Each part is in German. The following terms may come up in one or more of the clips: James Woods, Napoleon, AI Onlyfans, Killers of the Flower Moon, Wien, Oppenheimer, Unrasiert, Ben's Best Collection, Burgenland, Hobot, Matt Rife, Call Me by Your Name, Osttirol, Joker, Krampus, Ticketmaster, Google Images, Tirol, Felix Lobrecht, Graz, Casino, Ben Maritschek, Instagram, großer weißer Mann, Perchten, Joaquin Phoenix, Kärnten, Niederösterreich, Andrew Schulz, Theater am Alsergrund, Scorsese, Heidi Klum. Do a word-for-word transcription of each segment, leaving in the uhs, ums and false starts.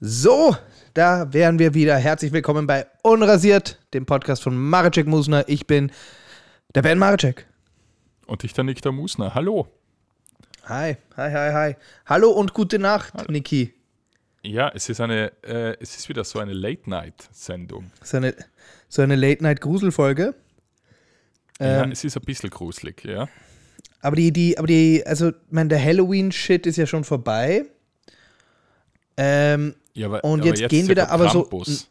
So, da wären wir wieder. Herzlich willkommen bei Unrasiert, dem Podcast von Maritschek Musner. Ich bin der Ben Maritschek. Und ich der Niki Musner. Hallo. Hi, hi, hi, hi. Hallo und gute Nacht, Hallo. Niki. Ja, es ist eine, äh, es ist wieder so eine Late-Night-Sendung. So eine, so eine Late-Night-Gruselfolge. Ja, ähm, es ist ein bisschen gruselig, ja. Aber die, die, aber die, also, mein, der Halloween-Shit ist ja schon vorbei. Ähm, ja, aber, und jetzt, aber jetzt gehen wir da aber Krampus. So.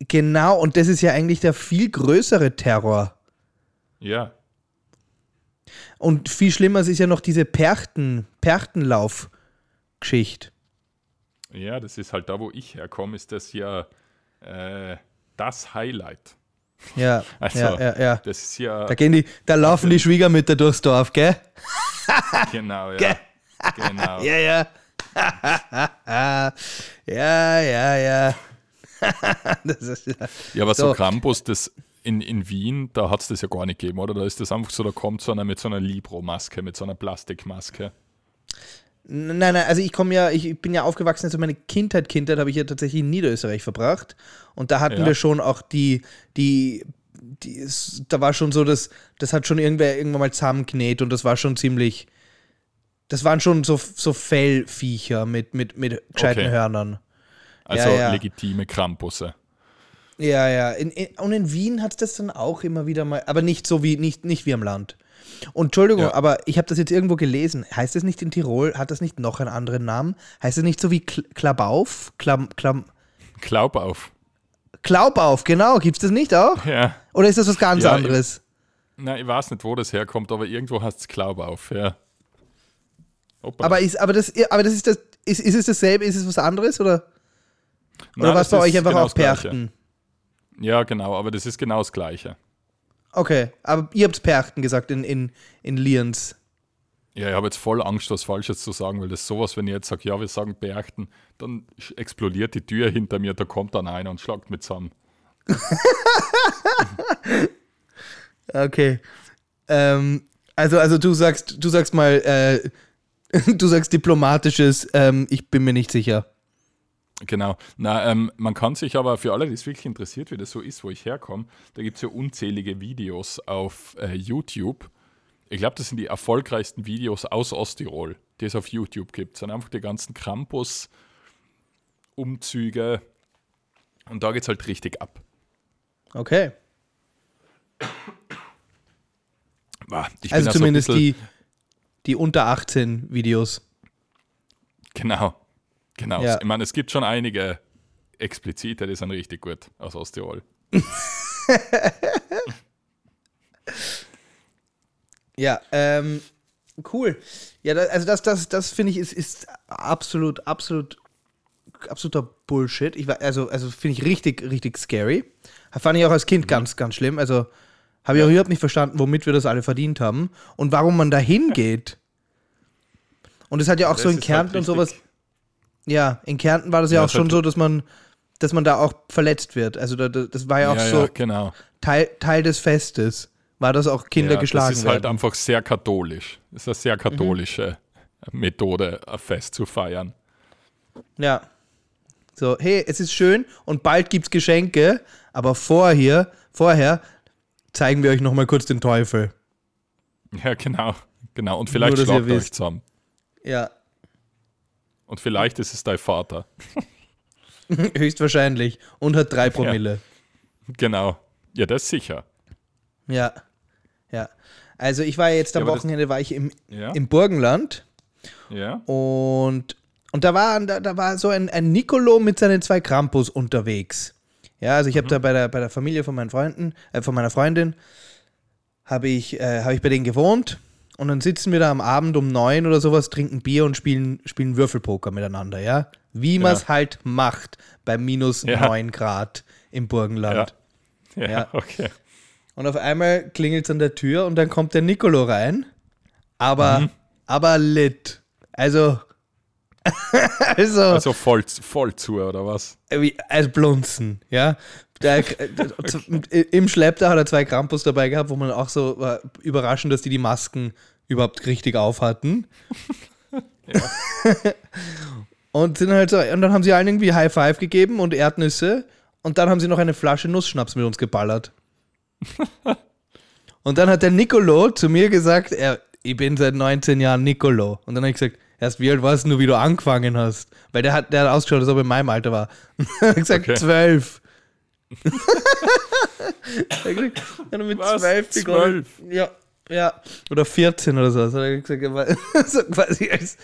N, genau, und das ist ja eigentlich der viel größere Terror. Ja. Und viel schlimmer ist ja noch diese Perchten, Perchtenlauf-Geschichte. Ja, das ist halt da, wo ich herkomme, ist das ja äh, das Highlight. Ja, also, ja, ja, ja. Das ist ja. Da, gehen die, da laufen die Schwiegermütter durchs Dorf, gell? Genau, ja. Gell? Genau. Ja, ja. Ja, ja, ja. Das ist, ja. Ja, aber so, so Krampus, das in, in Wien, da hat es das ja gar nicht gegeben, oder? Da ist das einfach so, da kommt so einer mit so einer Libro-Maske, mit so einer Plastikmaske. Nein, nein, also ich komme ja, ich bin ja aufgewachsen, also meine Kindheit, Kindheit habe ich ja tatsächlich in Niederösterreich verbracht und da hatten ja. wir schon auch die, die, die, da war schon so, das, das hat schon irgendwer irgendwann mal zusammengenäht und das war schon ziemlich, das waren schon so, so Fellviecher mit, mit, mit gescheiten okay. Hörnern. Also ja, ja. legitime Krampusse. Ja, ja, in, in, und in Wien hat es das dann auch immer wieder mal, aber nicht so wie, nicht, nicht wie am Land. Und Entschuldigung, ja. aber ich habe das jetzt irgendwo gelesen. Heißt das nicht in Tirol? Hat das nicht noch einen anderen Namen? Heißt das nicht so wie Klaubauf? Klam, Klam Klaubauf. Klaubauf, genau. Gibt es das nicht auch? Ja. Oder ist das was ganz ja, anderes? Ich, nein, ich weiß nicht, wo das herkommt, aber irgendwo heißt es Klaubauf, ja. Opa. Aber, ist, aber, das, aber das ist das ist, ist es dasselbe? Ist es was anderes? Oder, oder war es bei euch einfach genau auch Perchten? Ja, genau, aber das ist genau das Gleiche. Okay, aber ihr habt Perchten gesagt in, in, in Lienz. Ja, ich habe jetzt voll Angst, was Falsches zu sagen, weil das ist sowas, wenn ich jetzt sage, ja, wir sagen Perchten, dann explodiert die Tür hinter mir, da kommt dann einer und schlagt mich zusammen. Okay. Ähm, also, also du sagst, du sagst mal, äh, du sagst diplomatisches, ähm, ich bin mir nicht sicher. Genau. Na, ähm, man kann sich aber für alle, die es wirklich interessiert, wie das so ist, wo ich herkomme, da gibt es ja unzählige Videos auf äh, YouTube. Ich glaube, das sind die erfolgreichsten Videos aus Osttirol, die es auf YouTube gibt. Das sind einfach die ganzen Krampus-Umzüge und da geht es halt richtig ab. Okay. Ich also bin zumindest also die, die unter achtzehn Videos. Genau. Genau, ja. Ich meine, es gibt schon einige explizite, die sind richtig gut aus Osttirol. Ja, ähm, cool. Ja, das, also das, das, das finde ich, ist, ist absolut, absolut, absoluter Bullshit. Ich war, also, also finde ich richtig, richtig scary. Fand ich auch als Kind mhm. ganz, ganz schlimm. Also habe ich auch überhaupt nicht verstanden, womit wir das alle verdient haben und warum man da hingeht. Und es hat ja auch das so in Kärnten halt und sowas. Ja, in Kärnten war das ja, ja auch schon halt so, dass man, dass man da auch verletzt wird. Also da, das war ja auch ja, so ja, genau. Teil, Teil des Festes, war das auch Kinder ja, geschlagen werden. Das ist werden. Halt einfach sehr katholisch. Das ist eine sehr katholische mhm. Methode, ein Fest zu feiern. Ja. So, hey, es ist schön und bald gibt's Geschenke, aber vorher, vorher zeigen wir euch nochmal kurz den Teufel. Ja, genau. genau. Und vielleicht schlagt ihr euch zusammen. Ja. Und vielleicht ist es dein Vater. Höchstwahrscheinlich. Und hat drei Promille. Ja. Genau. Ja, das ist sicher. Ja. Ja. Also ich war jetzt am ja, Wochenende war ich im, ja. im Burgenland. Ja. Und, und da, war, da, da war so ein, ein Nikolo mit seinen zwei Krampus unterwegs. Ja, also ich habe mhm. da bei der, bei der Familie von meinen Freunden, äh, von meiner Freundin, habe ich, äh, hab ich bei denen gewohnt. Und dann sitzen wir da am Abend um neun oder sowas, trinken Bier und spielen, spielen Würfelpoker miteinander, ja? Wie man es ja. halt macht bei minus neun ja. Grad im Burgenland. Ja. Ja, ja, okay. Und auf einmal klingelt es an der Tür und dann kommt der Nikolo rein, aber, mhm. aber lit. Also, also, also voll, voll zu, oder was? Also blunzen, ja? Der, okay. Im Schlepptau hat er zwei Krampus dabei gehabt, wo man auch so war überraschend, dass die die Masken überhaupt richtig auf hatten. Ja. Und sind halt so, und dann haben sie allen irgendwie High Five gegeben und Erdnüsse. Und dann haben sie noch eine Flasche Nussschnaps mit uns geballert. Und dann hat der Nikolo zu mir gesagt, er, ich bin seit neunzehn Jahren Nikolo. Und dann habe ich gesagt, erst wie alt warst du, nur wie du angefangen hast? Weil der hat, der hat ausgeschaut, als ob er in meinem Alter war. Und dann habe ich gesagt, okay. zwölf. Dann mit was? zwölf begonnen. zwölf? Ja, ja. Oder vierzehn oder so. Das hat er gesagt, er war so quasi als,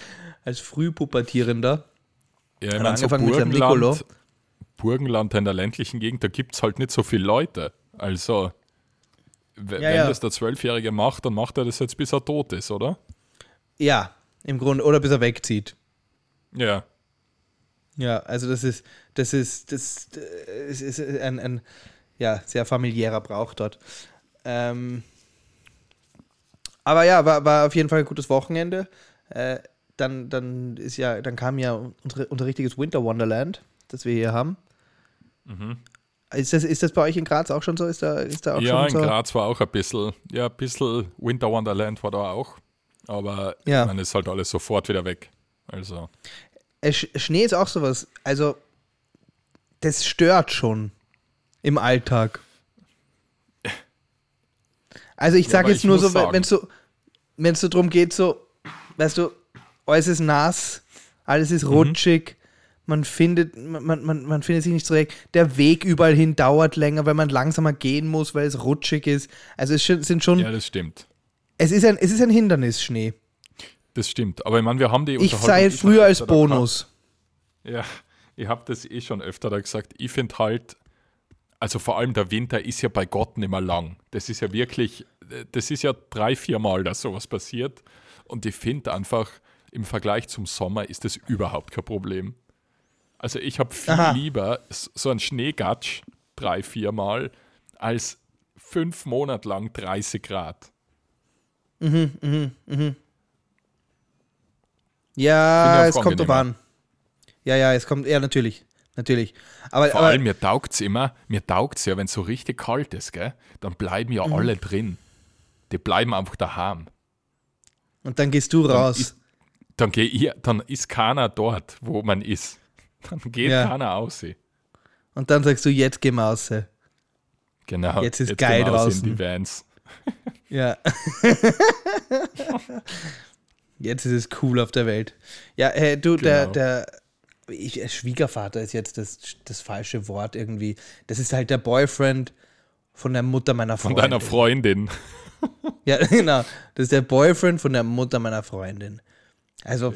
als Frühpubertierender. Ja, ich meine, so Burgenland, Burgenland in der ländlichen Gegend, da gibt es halt nicht so viele Leute. Also, w- ja, wenn ja. das der Zwölfjährige macht, dann macht er das jetzt, bis er tot ist, oder? Ja, im Grunde, oder bis er wegzieht. Ja. Ja, also das ist, das ist, das ist ein, ein ja, sehr familiärer Brauch dort. Ähm, aber ja, war, war auf jeden Fall ein gutes Wochenende. Äh, Dann, dann, ist ja, dann kam ja unser, unser richtiges Winter Wonderland, das wir hier haben. Mhm. Ist, das, ist das bei euch in Graz auch schon so? Ist da, ist da auch ja, schon in so? Graz war auch ein bisschen, ja, ein bisschen Winter Wonderland war da auch. Aber ja. man ist halt alles sofort wieder weg. Also. Schnee ist auch sowas. Also, das stört schon im Alltag. Also, ich sage ja, jetzt nur so, wenn es so, wenn es so drum geht, so, weißt du, alles ist nass, alles ist rutschig, mhm. man findet man, man, man findet sich nicht zurecht. Der Weg überall hin dauert länger, weil man langsamer gehen muss, weil es rutschig ist. Also es sind schon... Ja, das stimmt. Es ist ein, es ist ein Hindernis, Schnee. Das stimmt, aber ich meine, wir haben die... Ich sei früher als Bonus. Ja, ich habe das eh schon öfter da gesagt. Ich finde halt, also vor allem der Winter ist ja bei Gott nicht mehr lang. Das ist ja wirklich, das ist ja drei, vier Mal, dass sowas passiert. Und ich finde einfach... Im Vergleich zum Sommer ist das überhaupt kein Problem. Also ich habe viel Aha. lieber so einen Schneegatsch drei, vier Mal als fünf Monate lang dreißig Grad. Mhm, mhm, mhm. Ja, es kommt drauf an. Ja, ja, es kommt, ja, natürlich, natürlich. Aber, Vor aber, allem, mir taugt es immer, mir taugt es ja, wenn es so richtig kalt ist, gell? Dann bleiben ja mhm. alle drin. Die bleiben einfach daheim. Und dann gehst du dann raus. Dann gehe ich, dann ist keiner dort, wo man ist. Dann geht ja. keiner raus. Und dann sagst du, jetzt gehen wir raus. Genau. Jetzt ist jetzt geil draußen. In die Vans. Ja. Jetzt ist es cool auf der Welt. Ja, hey, du, genau. der, der ich, Schwiegervater ist jetzt das, das falsche Wort irgendwie. Das ist halt der Boyfriend von der Mutter meiner Freundin. Von deiner Freundin. Ja, genau. Das ist der Boyfriend von der Mutter meiner Freundin. Also,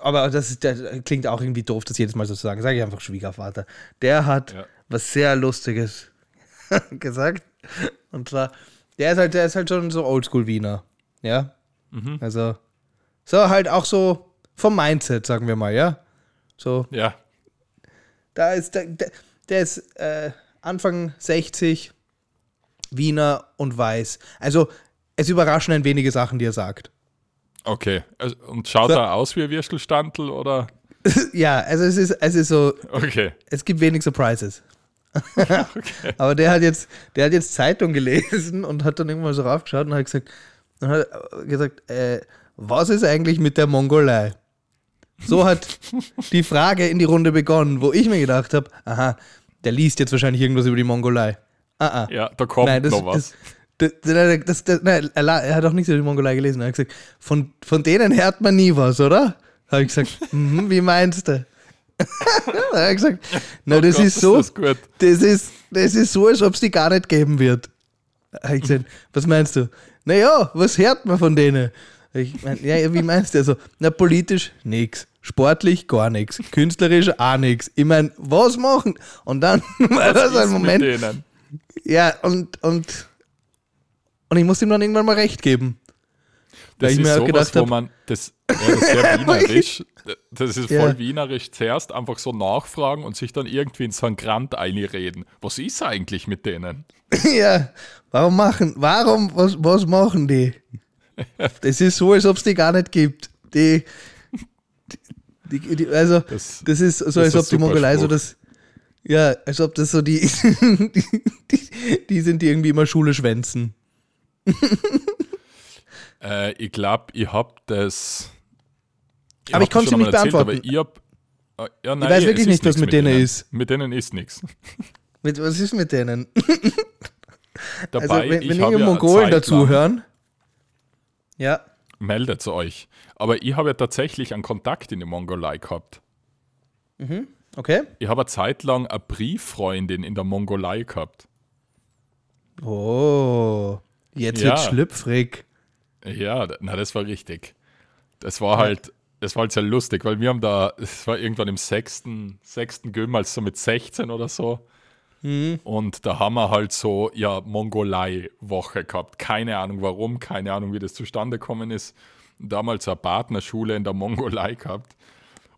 aber das, das klingt auch irgendwie doof, das jedes Mal so zu sagen. Sage ich einfach Schwiegervater. Der hat ja. was sehr Lustiges gesagt. Und zwar, der ist halt, der ist halt schon so Oldschool-Wiener. Ja? Mhm. Also, so halt auch so vom Mindset, sagen wir mal, ja? So. Ja. Da ist, der, der ist äh, Anfang sechzig, Wiener und weiß. Also, es überraschen ein wenige Sachen, die er sagt. Okay, also, und schaut so. Er aus wie ein Würstelstandl, oder? Ja, also es ist, es ist so, okay. Es gibt wenig Surprises. Okay. Aber der hat, jetzt, der hat jetzt Zeitung gelesen und hat dann irgendwann so raufgeschaut und hat gesagt, und hat gesagt äh, was ist eigentlich mit der Mongolei? So hat die Frage in die Runde begonnen, wo ich mir gedacht habe, aha, der liest jetzt wahrscheinlich irgendwas über die Mongolei. Ah, ah. Ja, da kommt Nein, das, noch was. Das, Das, das, das, nein, er hat auch nichts über die Mongolei gelesen. Er hat gesagt, von, von denen hört man nie was, oder? Habe ich gesagt, mm-hmm, wie meinst du? Er hat gesagt, na, oh das Gott, ist so, ist das, das, ist, das ist so, als ob es die gar nicht geben wird. Habe ich gesagt, was meinst du? Naja, was hört man von denen? Ich mein, ja, wie meinst du? Also, na, politisch nix, sportlich gar nichts, künstlerisch auch nichts. Ich meine, was machen? Und dann war das ein Moment. Mit denen? Ja, und, und Und ich muss ihm dann irgendwann mal recht geben. Das ist sowas, gedacht wo man, das, ja, das ist sehr wienerisch, das ist voll ja. wienerisch, zuerst einfach so nachfragen und sich dann irgendwie in so einen Grand einreden. Was ist eigentlich mit denen? Ja, warum machen, warum, was, was machen die? Das ist so, als ob es die gar nicht gibt. Die, die, die, die also, das, das ist so, als ob die Mongolei so das, ja, als ob das so die, die, die, die sind, die irgendwie immer Schule schwänzen. äh, ich glaube, ich habe das Ich aber ich kann es nicht erzählt, beantworten. Ich, hab, äh, ja, nein, ich weiß wirklich nicht, was mit denen, mit denen ist. Mit denen ist nichts. Was ist mit denen? Dabei, also, wenn ich wenn Mongolen dazuhören, ja. Meldet euch. Aber ich habe ja tatsächlich einen Kontakt in die Mongolei gehabt. Mhm. Okay. Ich habe eine Zeit lang eine Brieffreundin in der Mongolei gehabt. Oh, jetzt ja. Wird schlüpfrig. Ja, na, das war richtig. Das war halt, das war halt sehr lustig, weil wir haben da, es war irgendwann im sechsten sechsten Gym, also so mit sechzehn oder so. Mhm. Und da haben wir halt so, ja, Mongolei-Woche gehabt. Keine Ahnung warum, keine Ahnung, wie das zustande gekommen ist. Damals eine Partnerschule in der Mongolei gehabt.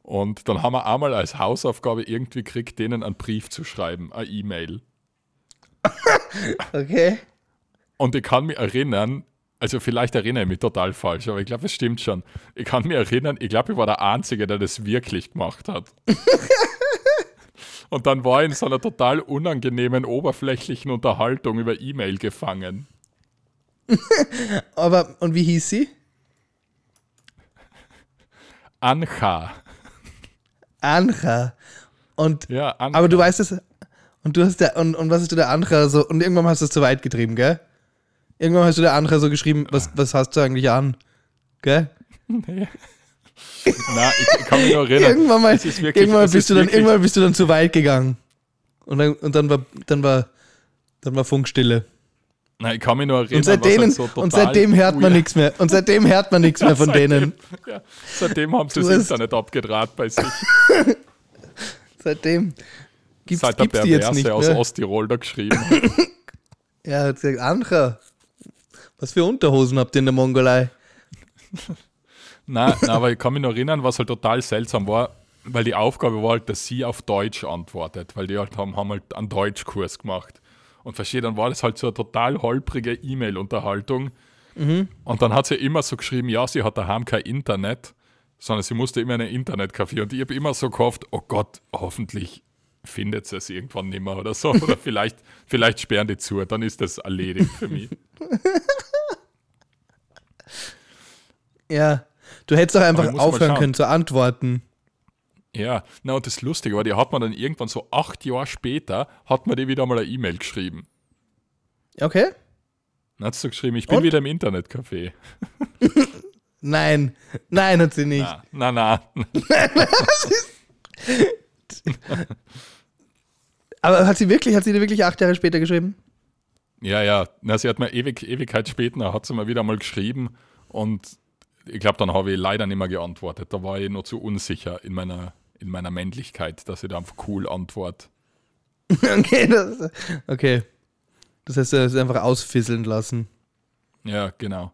Und dann haben wir einmal als Hausaufgabe irgendwie gekriegt, denen einen Brief zu schreiben, eine E-Mail. Okay. Und ich kann mich erinnern, also vielleicht erinnere ich mich total falsch, aber ich glaube, es stimmt schon. Ich kann mich erinnern, ich glaube, ich war der Einzige, der das wirklich gemacht hat. Und dann war ich in so einer total unangenehmen, oberflächlichen Unterhaltung über E-Mail gefangen. Aber, und wie hieß sie? Anja. Anja. Und, ja, Anja. Aber du weißt es, und du hast der, und, und was hast du der Anja so, und irgendwann hast du es zu weit getrieben, gell? Irgendwann hast du der Anja so geschrieben, was, was hast du eigentlich an, gell? Nee. Nein, ich kann mich noch erinnern. Irgendwann, mal, wirklich, irgendwann, bist du dann, irgendwann bist du dann zu weit gegangen. Und dann, und dann, war, dann, war, dann war Funkstille. Nein, ich kann mich nur erinnern. Und, seit denen, halt so und seitdem hört man nichts mehr. Und seitdem hört man nichts ja, mehr von seitdem, denen. Ja, seitdem haben sie das Internet abgedraht bei sich. Seitdem gibt's, Seit der gibt's die jetzt nicht, ne? aus Osttirol da geschrieben hat. Ja, hat gesagt, Anja, was für Unterhosen habt ihr in der Mongolei? Nein, nein, aber ich kann mich noch erinnern, was halt total seltsam war, weil die Aufgabe war halt, dass sie auf Deutsch antwortet, weil die halt haben, haben halt einen Deutschkurs gemacht. Und verstehe, dann war das halt so eine total holprige E-Mail-Unterhaltung. Mhm. Und dann hat sie immer so geschrieben, ja, sie hat daheim kein Internet, sondern sie musste immer in ein Internetcafé. Und ich habe immer so gehofft, oh Gott, hoffentlich findet sie es irgendwann nicht mehr oder so. Oder vielleicht, vielleicht sperren die zu, dann ist das erledigt für mich. Ja. Du hättest doch einfach aufhören können zu antworten. Ja, na und das Lustige war, die hat man dann irgendwann so acht Jahre später, hat man dir wieder mal eine E-Mail geschrieben. Okay. Dann hat sie geschrieben, ich bin und? wieder im Internetcafé. Nein, nein hat sie nicht. Na, na, na. Aber hat sie wirklich, hat sie dir wirklich acht Jahre später geschrieben? Ja, ja, na, sie hat mir ewig, Ewigkeit später, hat sie mir wieder mal geschrieben und ich glaube, dann habe ich leider nicht mehr geantwortet. Da war ich noch zu unsicher in meiner, in meiner Männlichkeit, dass ich da einfach cool antworte. Okay, das, okay. Das heißt, du hast es einfach ausfisseln lassen. Ja, genau.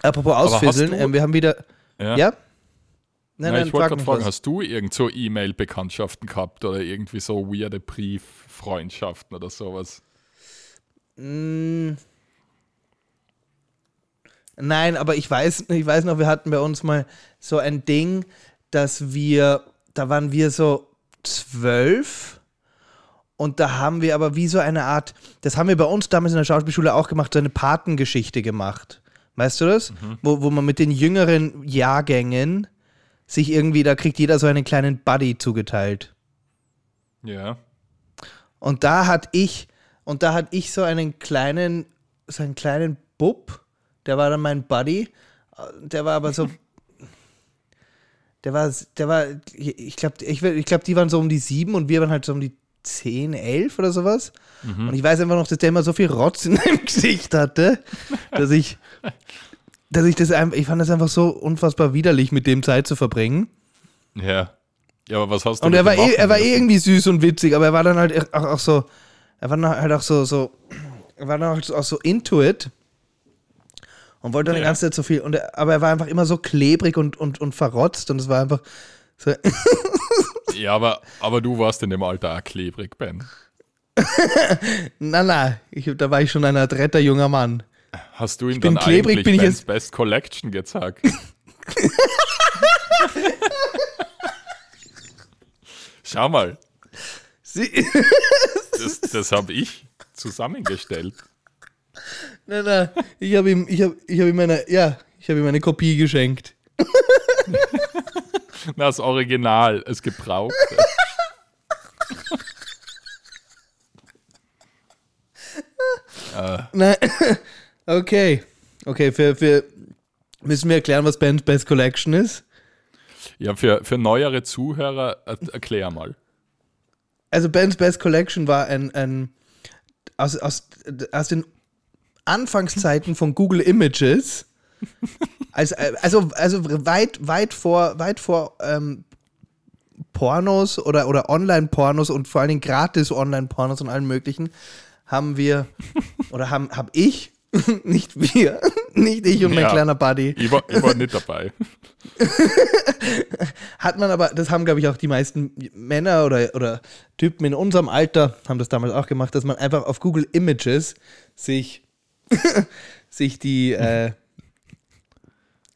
Apropos ausfisseln, äh, wir haben wieder... Ja? ja? Nein, nein, nein, ich wollte gerade fragen, was. Hast du irgend so E-Mail-Bekanntschaften gehabt oder irgendwie so weirde Brieffreundschaften oder sowas? Mm. Nein, aber ich weiß, ich weiß noch, wir hatten bei uns mal so ein Ding, dass wir, da waren wir so zwölf und da haben wir aber wie so eine Art, das haben wir bei uns damals in der Schauspielschule auch gemacht, so eine Patengeschichte gemacht. Weißt du das? Mhm. Wo, wo man mit den jüngeren Jahrgängen sich irgendwie, da kriegt jeder so einen kleinen Buddy zugeteilt. Ja. Und da hatte ich, und da hatte ich so einen kleinen, so einen kleinen Bub. Der war dann mein Buddy, der war aber so, der war, der war, ich glaube, ich, ich glaub, die waren so um die sieben und wir waren halt so um die zehn, elf oder sowas. Mhm. Und ich weiß einfach noch, dass der immer so viel Rotz in dem Gesicht hatte, dass ich, dass ich das einfach, ich fand das einfach so unfassbar widerlich, mit dem Zeit zu verbringen. Ja, ja, aber was hast du? Und er war, eh, er war eh irgendwie süß und witzig, aber er war dann halt auch, auch so, er war dann halt auch so, so, er war dann halt auch so into it. Und wollte dann ja. die ganze Zeit so viel, und er, aber er war einfach immer so klebrig und, und, und verrotzt und es war einfach so. Ja, aber, aber du warst in dem Alter auch klebrig, Ben. Na, na, ich, da war ich schon ein adretter junger Mann. Hast du ihm dann klebrig, eigentlich bin Ben's ich jetzt Best Collection gezeigt? Schau mal. Sie das das habe ich zusammengestellt. Nein, nein, ich habe ihm, ich hab, ich hab ihm, eine, ja, ich hab ihm eine Kopie geschenkt. Na, das Original, es gebraucht. äh. Nein. Okay. Okay, für, für müssen wir erklären, was Ben's Best Collection ist? Ja, für, für neuere Zuhörer, erklär mal. Also Ben's Best Collection war ein, ein aus, aus, aus den Anfangszeiten von Google Images, als, also, also weit, weit vor, weit vor ähm, Pornos oder, oder Online-Pornos und vor allen Dingen gratis Online-Pornos und allen möglichen, haben wir, oder haben hab ich, nicht wir, nicht ich und mein ja, kleiner Buddy. Ich war, ich war nicht dabei. Hat man aber, das haben, glaube ich, auch die meisten Männer oder, oder Typen in unserem Alter, haben das damals auch gemacht, dass man einfach auf Google Images sich, sich die, äh,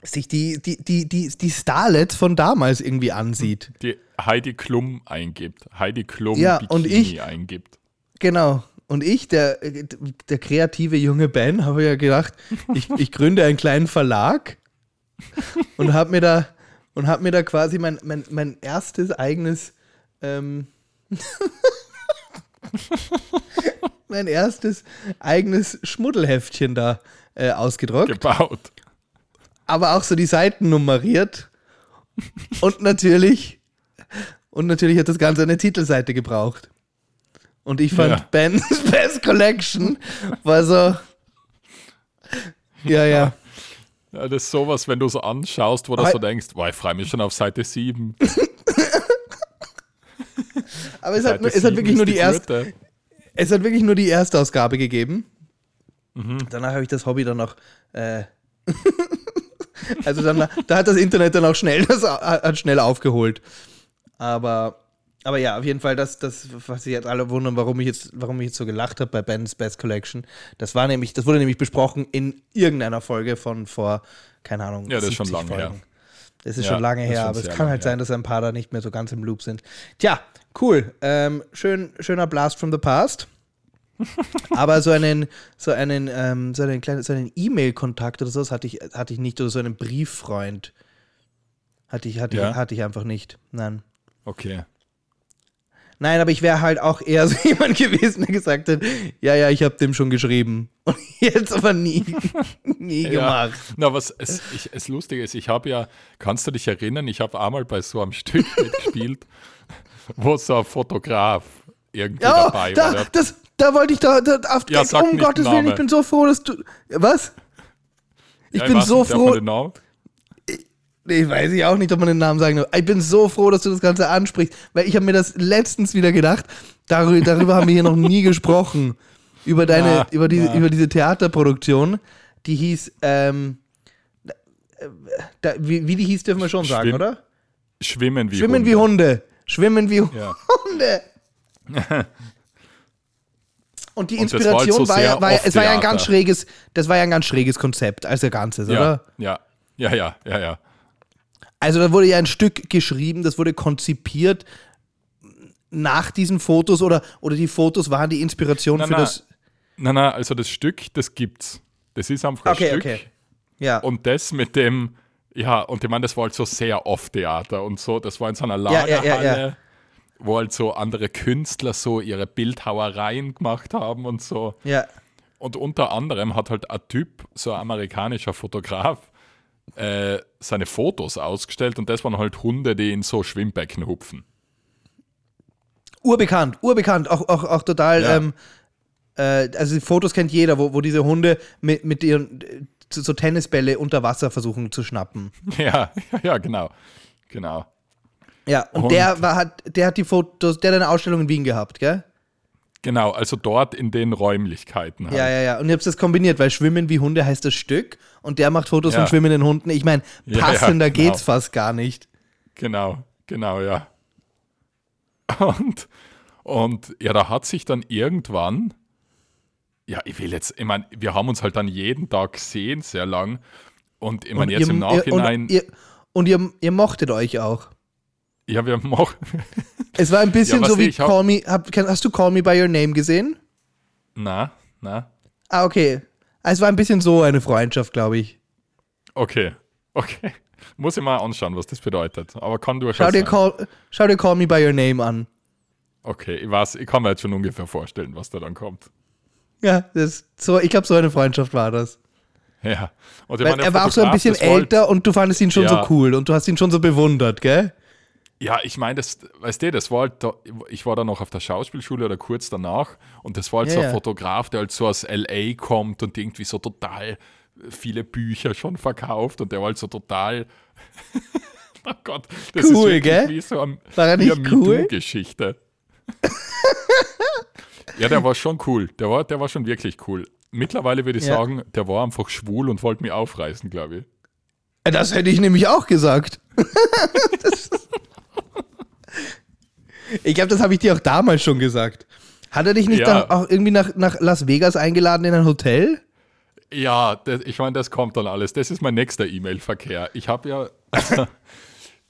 sich die, die, die, die, die Starlets von damals irgendwie ansieht. Die Heidi Klum eingibt. Heidi Klum ja, Bikini und ich, eingibt. Genau. Und ich, der, der kreative junge Ben, habe ja gedacht, ich, ich gründe einen kleinen Verlag und habe mir da und habe mir da quasi mein, mein, mein erstes eigenes ähm, mein erstes eigenes Schmuddelheftchen da äh, ausgedruckt. Gebaut. Aber auch so die Seiten nummeriert und natürlich und natürlich hat das Ganze eine Titelseite gebraucht. Und ich fand ja. Ben's Best Collection war so, ja, ja. ja. Das ist sowas, wenn du so anschaust, wo du He- so denkst, boah, ich freue mich schon auf Seite sieben. Aber es hat, es, hat wirklich nur die die erst, es hat wirklich nur die Erstausgabe gegeben. Mhm. Danach habe ich das Hobby dann auch, äh, also dann, da hat das Internet dann auch schnell, das hat schnell aufgeholt. Aber... Aber ja, auf jeden Fall, das, das was sich jetzt alle wundern, warum ich jetzt, warum ich jetzt so gelacht habe bei Ben's Best Collection, das war nämlich, das wurde nämlich besprochen in irgendeiner Folge von vor, keine Ahnung, ja, das ist schon lange Folgen. her. Das ist ja, schon lange her, aber es kann halt her. sein, dass ein paar da nicht mehr so ganz im Loop sind. Tja, cool. Ähm, schön, schöner Blast from the Past. Aber so einen, so einen, ähm, so einen kleinen, so einen E-Mail-Kontakt oder sowas hatte ich, hatte ich nicht, oder so einen Brieffreund. Hatte ich, hatte, ja. hatte ich einfach nicht. Nein. Okay. Nein, aber ich wäre halt auch eher so jemand gewesen, der gesagt hat, ja, ja, ich habe dem schon geschrieben. Und jetzt aber nie, nie gemacht. Ja. Na, was es, ich, es lustig ist, ich habe ja, kannst du dich erinnern, ich habe einmal bei so einem Stück mitgespielt, wo so ein Fotograf irgendwie oh, dabei da, war. Das, da wollte ich da, da auf, ja, sag um Gottes Willen, ich bin so froh, dass du, was? Ich ja, bin ich so nicht, froh. Den Namen? Ich weiß ich auch nicht, ob man den Namen sagen darf. Ich bin so froh, dass du das Ganze ansprichst, weil ich habe mir das letztens wieder gedacht, darüber, darüber haben wir hier noch nie gesprochen, über deine, ja, über, die, ja. über diese Theaterproduktion, die hieß, ähm, da, wie, wie die hieß, dürfen wir schon sagen, Schwimm, oder? Schwimmen wie Schwimmen Hunde. wie Hunde. Schwimmen wie ja. Hunde. Und die Inspiration Und so war ja, war, es war ja ein ganz schräges, das war ja ein ganz schräges Konzept als Ganzes, ja, oder? Ja, ja, ja, ja, ja. Also da wurde ja ein Stück geschrieben, das wurde konzipiert nach diesen Fotos oder, oder die Fotos waren die Inspiration na, für na, das... Nein, nein, also das Stück, das gibt's. Das ist einfach ein okay, Stück. Okay. Ja. Und das mit dem, ja, und ich meine, das war halt so sehr Off-Theater und so, das war in so einer Lagerhalle, ja, ja, ja, ja. wo halt so andere Künstler so ihre Bildhauereien gemacht haben und so. Ja. Und unter anderem hat halt ein Typ, so ein amerikanischer Fotograf, Äh, seine Fotos ausgestellt und das waren halt Hunde, die in so Schwimmbecken hupfen. Urbekannt, urbekannt, auch, auch, auch total. Ja. Ähm, äh, also die Fotos kennt jeder, wo, wo diese Hunde mit, mit ihren so Tennisbälle unter Wasser versuchen zu schnappen. Ja, ja, genau, genau. Ja, und, und der war, hat, der hat die Fotos, der hat eine Ausstellung in Wien gehabt, gell? Genau, also dort in den Räumlichkeiten. Halt. Ja, ja, ja. Und ihr habt das kombiniert, weil Schwimmen wie Hunde heißt das Stück und der macht Fotos ja. von schwimmenden Hunden. Ich meine, passender ja, ja, genau. geht's fast gar nicht. Genau, genau, ja. Und, und ja, da hat sich dann irgendwann, ja, ich will jetzt, ich meine, wir haben uns halt dann jeden Tag gesehen, sehr lang. Und ich meine, jetzt ihr, im Nachhinein... Ihr, und ihr, und ihr, ihr mochtet euch auch. Ja, wir machen. Es war ein bisschen ja, so wie ich, Call hab, Me. Hab, hast du Call Me by Your Name gesehen? Na, na. Ah, okay. Es war ein bisschen so eine Freundschaft, glaube ich. Okay, okay. Muss ich mal anschauen, was das bedeutet. Aber kann durchaus schau dir, call, schau dir Call Me by Your Name an. Okay, ich weiß, ich kann mir jetzt schon ungefähr vorstellen, was da dann kommt. Ja, das so, ich glaube, so eine Freundschaft war das. Ja. Und ich meine, er war auch so ein bisschen älter und du fandest ihn schon ja. so cool und du hast ihn schon so bewundert, gell? Ja, ich meine, das, weißt du, das war halt, da, ich war da noch auf der Schauspielschule oder kurz danach und das war halt ja, so ein ja. Fotograf, der halt so aus L A kommt und irgendwie so total viele Bücher schon verkauft und der war halt so total, oh Gott, das cool, ist gell? Wie so eine MeToo-Geschichte. Ja, der war schon cool, der war, der war schon wirklich cool. Mittlerweile würde ich ja. sagen, der war einfach schwul und wollte mich aufreißen, glaube ich. Das hätte ich nämlich auch gesagt. das ich glaube, das habe ich dir auch damals schon gesagt. Hat er dich nicht ja. dann auch irgendwie nach, nach Las Vegas eingeladen in ein Hotel? Ja, das, ich meine, das kommt dann alles. Das ist mein nächster E-Mail-Verkehr. Ich habe ja, also,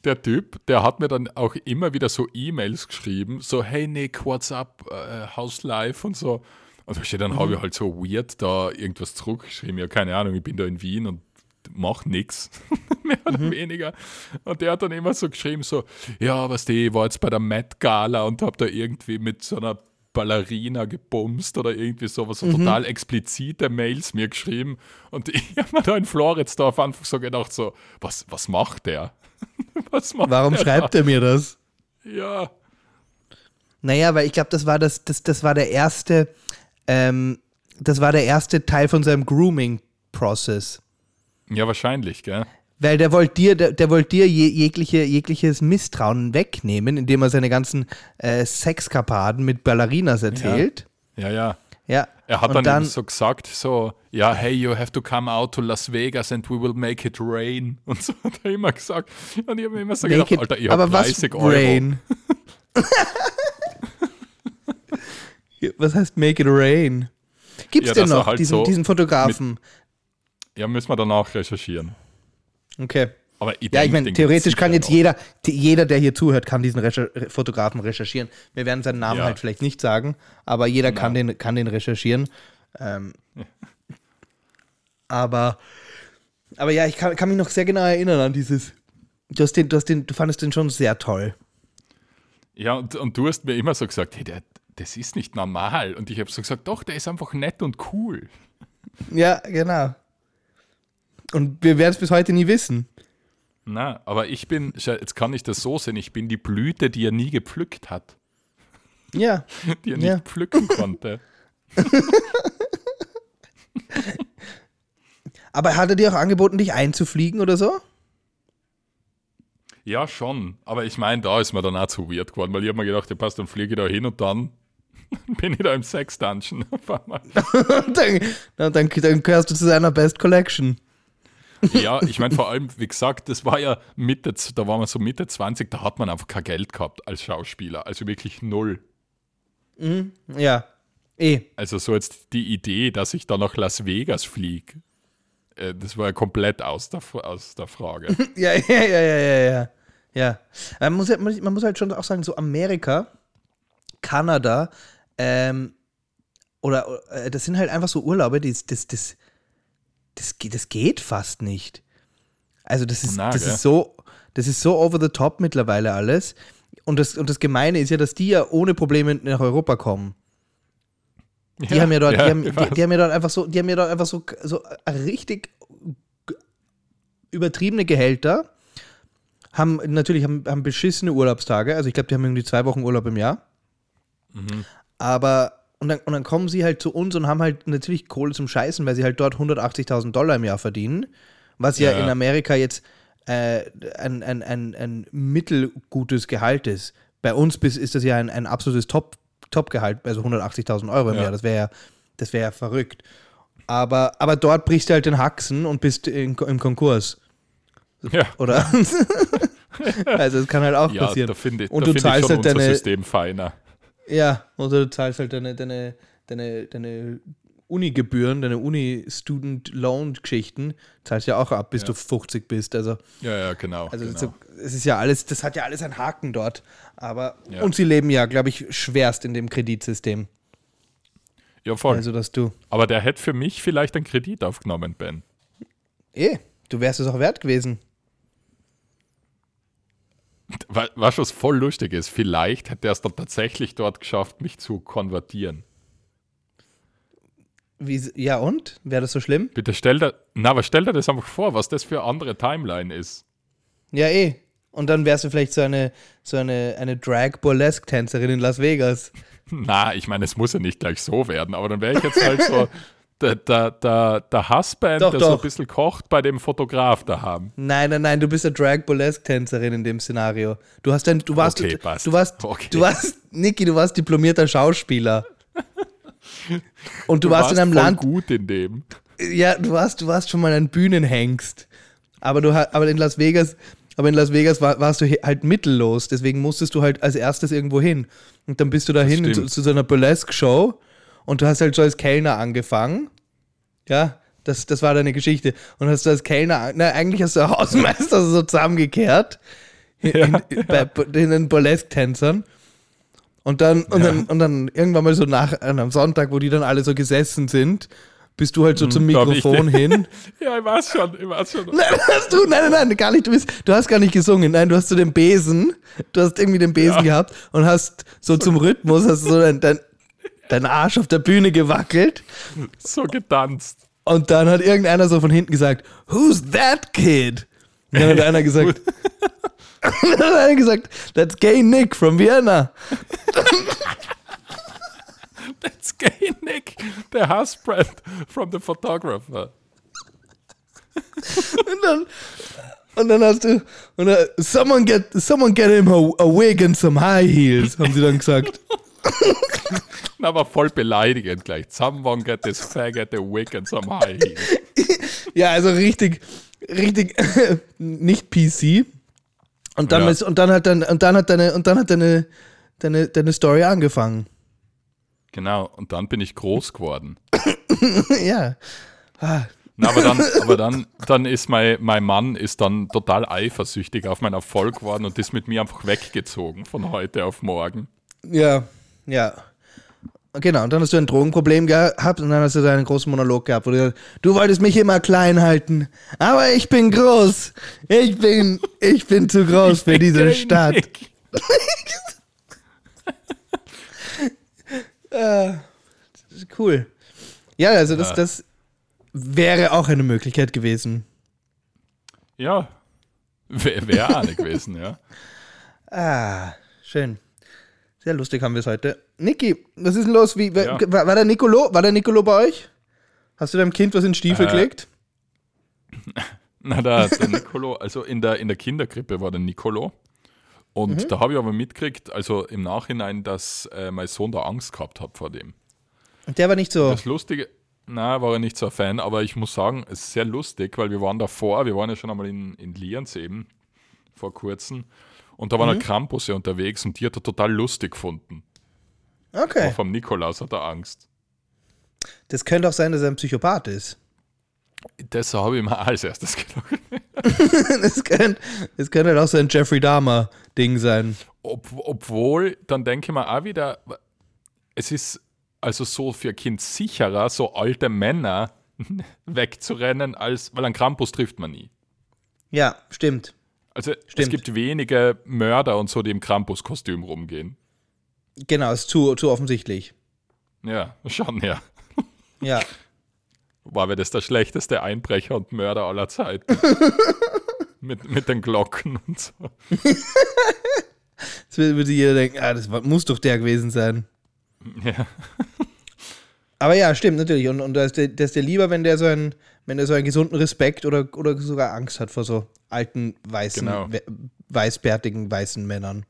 der Typ, der hat mir dann auch immer wieder so E-Mails geschrieben, so, hey Nick, what's up, uh, how's life und so. Und verstehe, dann habe ich halt so weird da irgendwas zurückgeschrieben. Ja, keine Ahnung, ich bin da in Wien und mach nix, mehr oder mhm. weniger. Und der hat dann immer so geschrieben, so, ja, was die, ich war jetzt bei der Met-Gala und hab da irgendwie mit so einer Ballerina gebumst oder irgendwie sowas, so mhm. total explizite Mails mir geschrieben. Und ich habe mir da in Floridsdorf einfach so gedacht, so, was, was macht der? was macht Warum der schreibt da? er mir das? Ja. Naja, weil ich glaube, das war das, das, das war der erste, ähm, das war der erste Teil von seinem Grooming-Prozess. Ja, wahrscheinlich, gell? Weil der wollte dir, der, der wollt dir je, jegliche, jegliches Misstrauen wegnehmen, indem er seine ganzen äh, Sexkapaden mit Ballerinas erzählt. Ja, ja. ja. ja. Er hat dann, dann so gesagt, so, ja, yeah, hey, you have to come out to Las Vegas and we will make it rain. Und so hat er immer gesagt. Und ich habe mir immer so gedacht, it, Alter, ich habe dreißig Euro. Rain? Was heißt make it rain? Gibt's ja, denn noch halt diesen, so diesen Fotografen? Ja, müssen wir danach recherchieren. Okay. Aber ich ja, denk, ich meine, theoretisch kann jetzt jeder, jeder, der hier zuhört, kann diesen Recher- Fotografen recherchieren. Wir werden seinen Namen ja. halt vielleicht nicht sagen, aber jeder genau. kann, den, kann den recherchieren. Ähm, ja. Aber, aber ja, ich kann, kann mich noch sehr genau erinnern an dieses. Du, hast den, du, hast den, du fandest den schon sehr toll. Ja, und, und du hast mir immer so gesagt, hey, der, das ist nicht normal. Und ich habe so gesagt, doch, der ist einfach nett und cool. Ja, genau. Und wir werden es bis heute nie wissen. Na, aber ich bin, jetzt kann ich das so sehen, ich bin die Blüte, die er nie gepflückt hat. Ja. Die er ja. nicht pflücken konnte. Aber hat er dir auch angeboten, dich einzufliegen oder so? Ja, schon. Aber ich meine, da ist mir dann auch zu weird geworden, weil ich habe mir gedacht, ja passt, dann fliege ich da hin und dann bin ich da im Sex-Dungeon. dann, dann, dann, dann gehörst du zu seiner Best Collection. Ja, ich meine, vor allem, wie gesagt, das war ja Mitte, da waren wir so Mitte zwanzig, da hat man einfach kein Geld gehabt als Schauspieler, also wirklich null. Mhm, ja, eh. Also so jetzt die Idee, dass ich da nach Las Vegas fliege, äh, das war ja komplett aus der, aus der Frage. ja, ja, ja, ja, ja, ja. ja. Man, muss halt, man muss halt schon auch sagen, so Amerika, Kanada, ähm, oder äh, das sind halt einfach so Urlaube, die das, das Das, das geht fast nicht. Also das ist, Na, das, ist so, das ist so over the top mittlerweile alles. Und das, und das Gemeine ist ja, dass die ja ohne Probleme nach Europa kommen. Die ja, haben ja dort, ja, die haben, die, die haben ja dort einfach so, die haben ja dort einfach so, so richtig übertriebene Gehälter. Haben natürlich haben, haben beschissene Urlaubstage. Also ich glaube, die haben irgendwie zwei Wochen Urlaub im Jahr. Mhm. Aber Und dann, und dann kommen sie halt zu uns und haben halt natürlich Kohle zum Scheißen, weil sie halt dort hundertachtzigtausend Dollar im Jahr verdienen, was ja, ja in Amerika jetzt äh, ein, ein, ein, ein mittelgutes Gehalt ist. Bei uns bis, ist das ja ein, ein absolutes Top, Top-Gehalt, also hundertachtzigtausend Euro im ja. Jahr, das wäre ja, das wäre ja verrückt. Aber, aber dort brichst du halt den Haxen und bist in, im Konkurs. Ja. Oder? Also es kann halt auch ja, passieren. Da finde ich, und da du zahlst ich schon halt unser deine, System feiner. Ja, oder du zahlst halt deine, deine, deine, deine Uni-Gebühren, deine Uni-Student-Loan-Geschichten, zahlst ja auch ab, bis ja. du fünfzig bist. Also, ja, ja, genau. Also genau. So, es ist ja alles, das hat ja alles einen Haken dort. Aber ja. Und sie leben ja, glaube ich, schwerst in dem Kreditsystem. Ja, voll. Also, dass du. Aber der hätte für mich vielleicht einen Kredit aufgenommen, Ben. Eh, du wärst es auch wert gewesen. Weißt du, was voll lustig ist? Vielleicht hat er es dann tatsächlich dort geschafft, mich zu konvertieren. Wie, ja und? Wäre das so schlimm? Bitte stell dir, na, aber stell dir das einfach vor, was das für eine andere Timeline ist. Ja, eh. Und dann wärst du vielleicht so eine, so eine, eine Drag-Burlesque-Tänzerin in Las Vegas. Na, ich meine, es muss ja nicht gleich so werden, aber dann wäre ich jetzt halt so der, der, der, der Husband, doch, der doch. so ein bisschen kocht bei dem Fotograf da haben. Nein, nein, nein, du bist eine Drag-Burlesque-Tänzerin in dem Szenario. Du hast dann, du warst, okay, passt. du warst, okay. du warst, Niki, du warst diplomierter Schauspieler. Und du, du warst, warst in einem voll Land. gut in dem. Ja, du warst, du warst schon mal ein Bühnenhengst. Aber du, aber in Las Vegas. Aber in Las Vegas war, warst du halt mittellos, deswegen musstest du halt als erstes irgendwo hin. Und dann bist du da hin zu, zu so einer Burlesque-Show und du hast halt so als Kellner angefangen. Ja, das, das war deine Geschichte. Und hast du als Kellner, na, eigentlich hast du Hausmeister so zusammengekehrt ja, in, in, ja. bei in den Burlesque-Tänzern. Und dann, und, ja. dann, und dann irgendwann mal so nach, am Sonntag, wo die dann alle so gesessen sind, bist du halt so zum Mikrofon hin. Ja, ich weiß schon, ich weiß schon. Nein, hast du, nein, nein, nein, gar nicht, du, bist, du hast gar nicht gesungen, nein, du hast so den Besen, du hast irgendwie den Besen ja. gehabt und hast so, so zum Rhythmus, hast so dein, dein, dein Arsch auf der Bühne gewackelt. So getanzt. Und dann hat irgendeiner so von hinten gesagt, who's that kid? Und dann hat einer gesagt, dann hat einer gesagt, that's gay Nick from Vienna. That's gay Nick, the husband from the photographer. und, dann, und dann hast du, und dann, someone get, someone get him a, a wig and some high heels, haben sie dann gesagt. Na, aber voll beleidigend gleich. Someone get this faggot a wig and some high heels. Ja, also richtig, richtig, nicht P C. Und dann, ja. ist, und dann hat dann, und dann hat deine, und dann hat deine, deine, deine Story angefangen. Genau, und dann bin ich groß geworden. ja. Ah. Na, aber dann, aber dann, dann ist mein, mein Mann ist dann total eifersüchtig auf meinen Erfolg geworden und ist mit mir einfach weggezogen von heute auf morgen. Ja, ja. Genau, und dann hast du ein Drogenproblem gehabt und dann hast du deinen großen Monolog gehabt, wo du gesagt hast, du wolltest mich immer klein halten, aber ich bin groß. Ich bin, ich bin zu groß für diese Stadt. Uh, cool. Ja, also das, ja. das wäre auch eine Möglichkeit gewesen. Ja, wäre wär auch eine gewesen, ja. Ah, schön. Sehr lustig haben wir es heute. Niki, was ist denn los? Wie, ja. war, war der Nikolo, war der Nikolo bei euch? Hast du deinem Kind was in den Stiefel äh, gelegt? Na, der, der Nikolo, also in der, in der Kinderkrippe war der Nikolo. Und mhm. da habe ich aber mitgekriegt, also im Nachhinein, dass äh, mein Sohn da Angst gehabt hat vor dem. Und der war nicht so... Das Lustige, nein, war er nicht so ein Fan, aber ich muss sagen, es ist sehr lustig, weil wir waren davor, wir waren ja schon einmal in, in Lienz eben, vor kurzem, und da waren mhm. halt Krampus ja unterwegs und die hat er total lustig gefunden. Okay. Aber vom Nikolaus hat er Angst. Das könnte auch sein, dass er ein Psychopath ist. Das habe ich mir als erstes gedacht. das, könnte, das könnte halt auch so ein Jeffrey Dahmer-Ding sein. Ob, obwohl, dann denke ich mir auch wieder, es ist also so für ein Kind sicherer, so alte Männer wegzurennen, als weil einen Krampus trifft man nie. Ja, stimmt. Also stimmt. Es gibt wenige Mörder und so, die im Krampus-Kostüm rumgehen. Genau, ist zu, zu offensichtlich. Ja, schon, ja. Ja. War mir das der schlechteste Einbrecher und Mörder aller Zeiten. mit, mit den Glocken und so. Jetzt würde jeder denken, ah, das muss doch der gewesen sein. Ja. Aber ja, stimmt, natürlich. Und, und da ist der, der ist der lieber, wenn der so einen, wenn der so einen gesunden Respekt oder, oder sogar Angst hat vor so alten, weißen, genau. we- weißbärtigen, weißen Männern.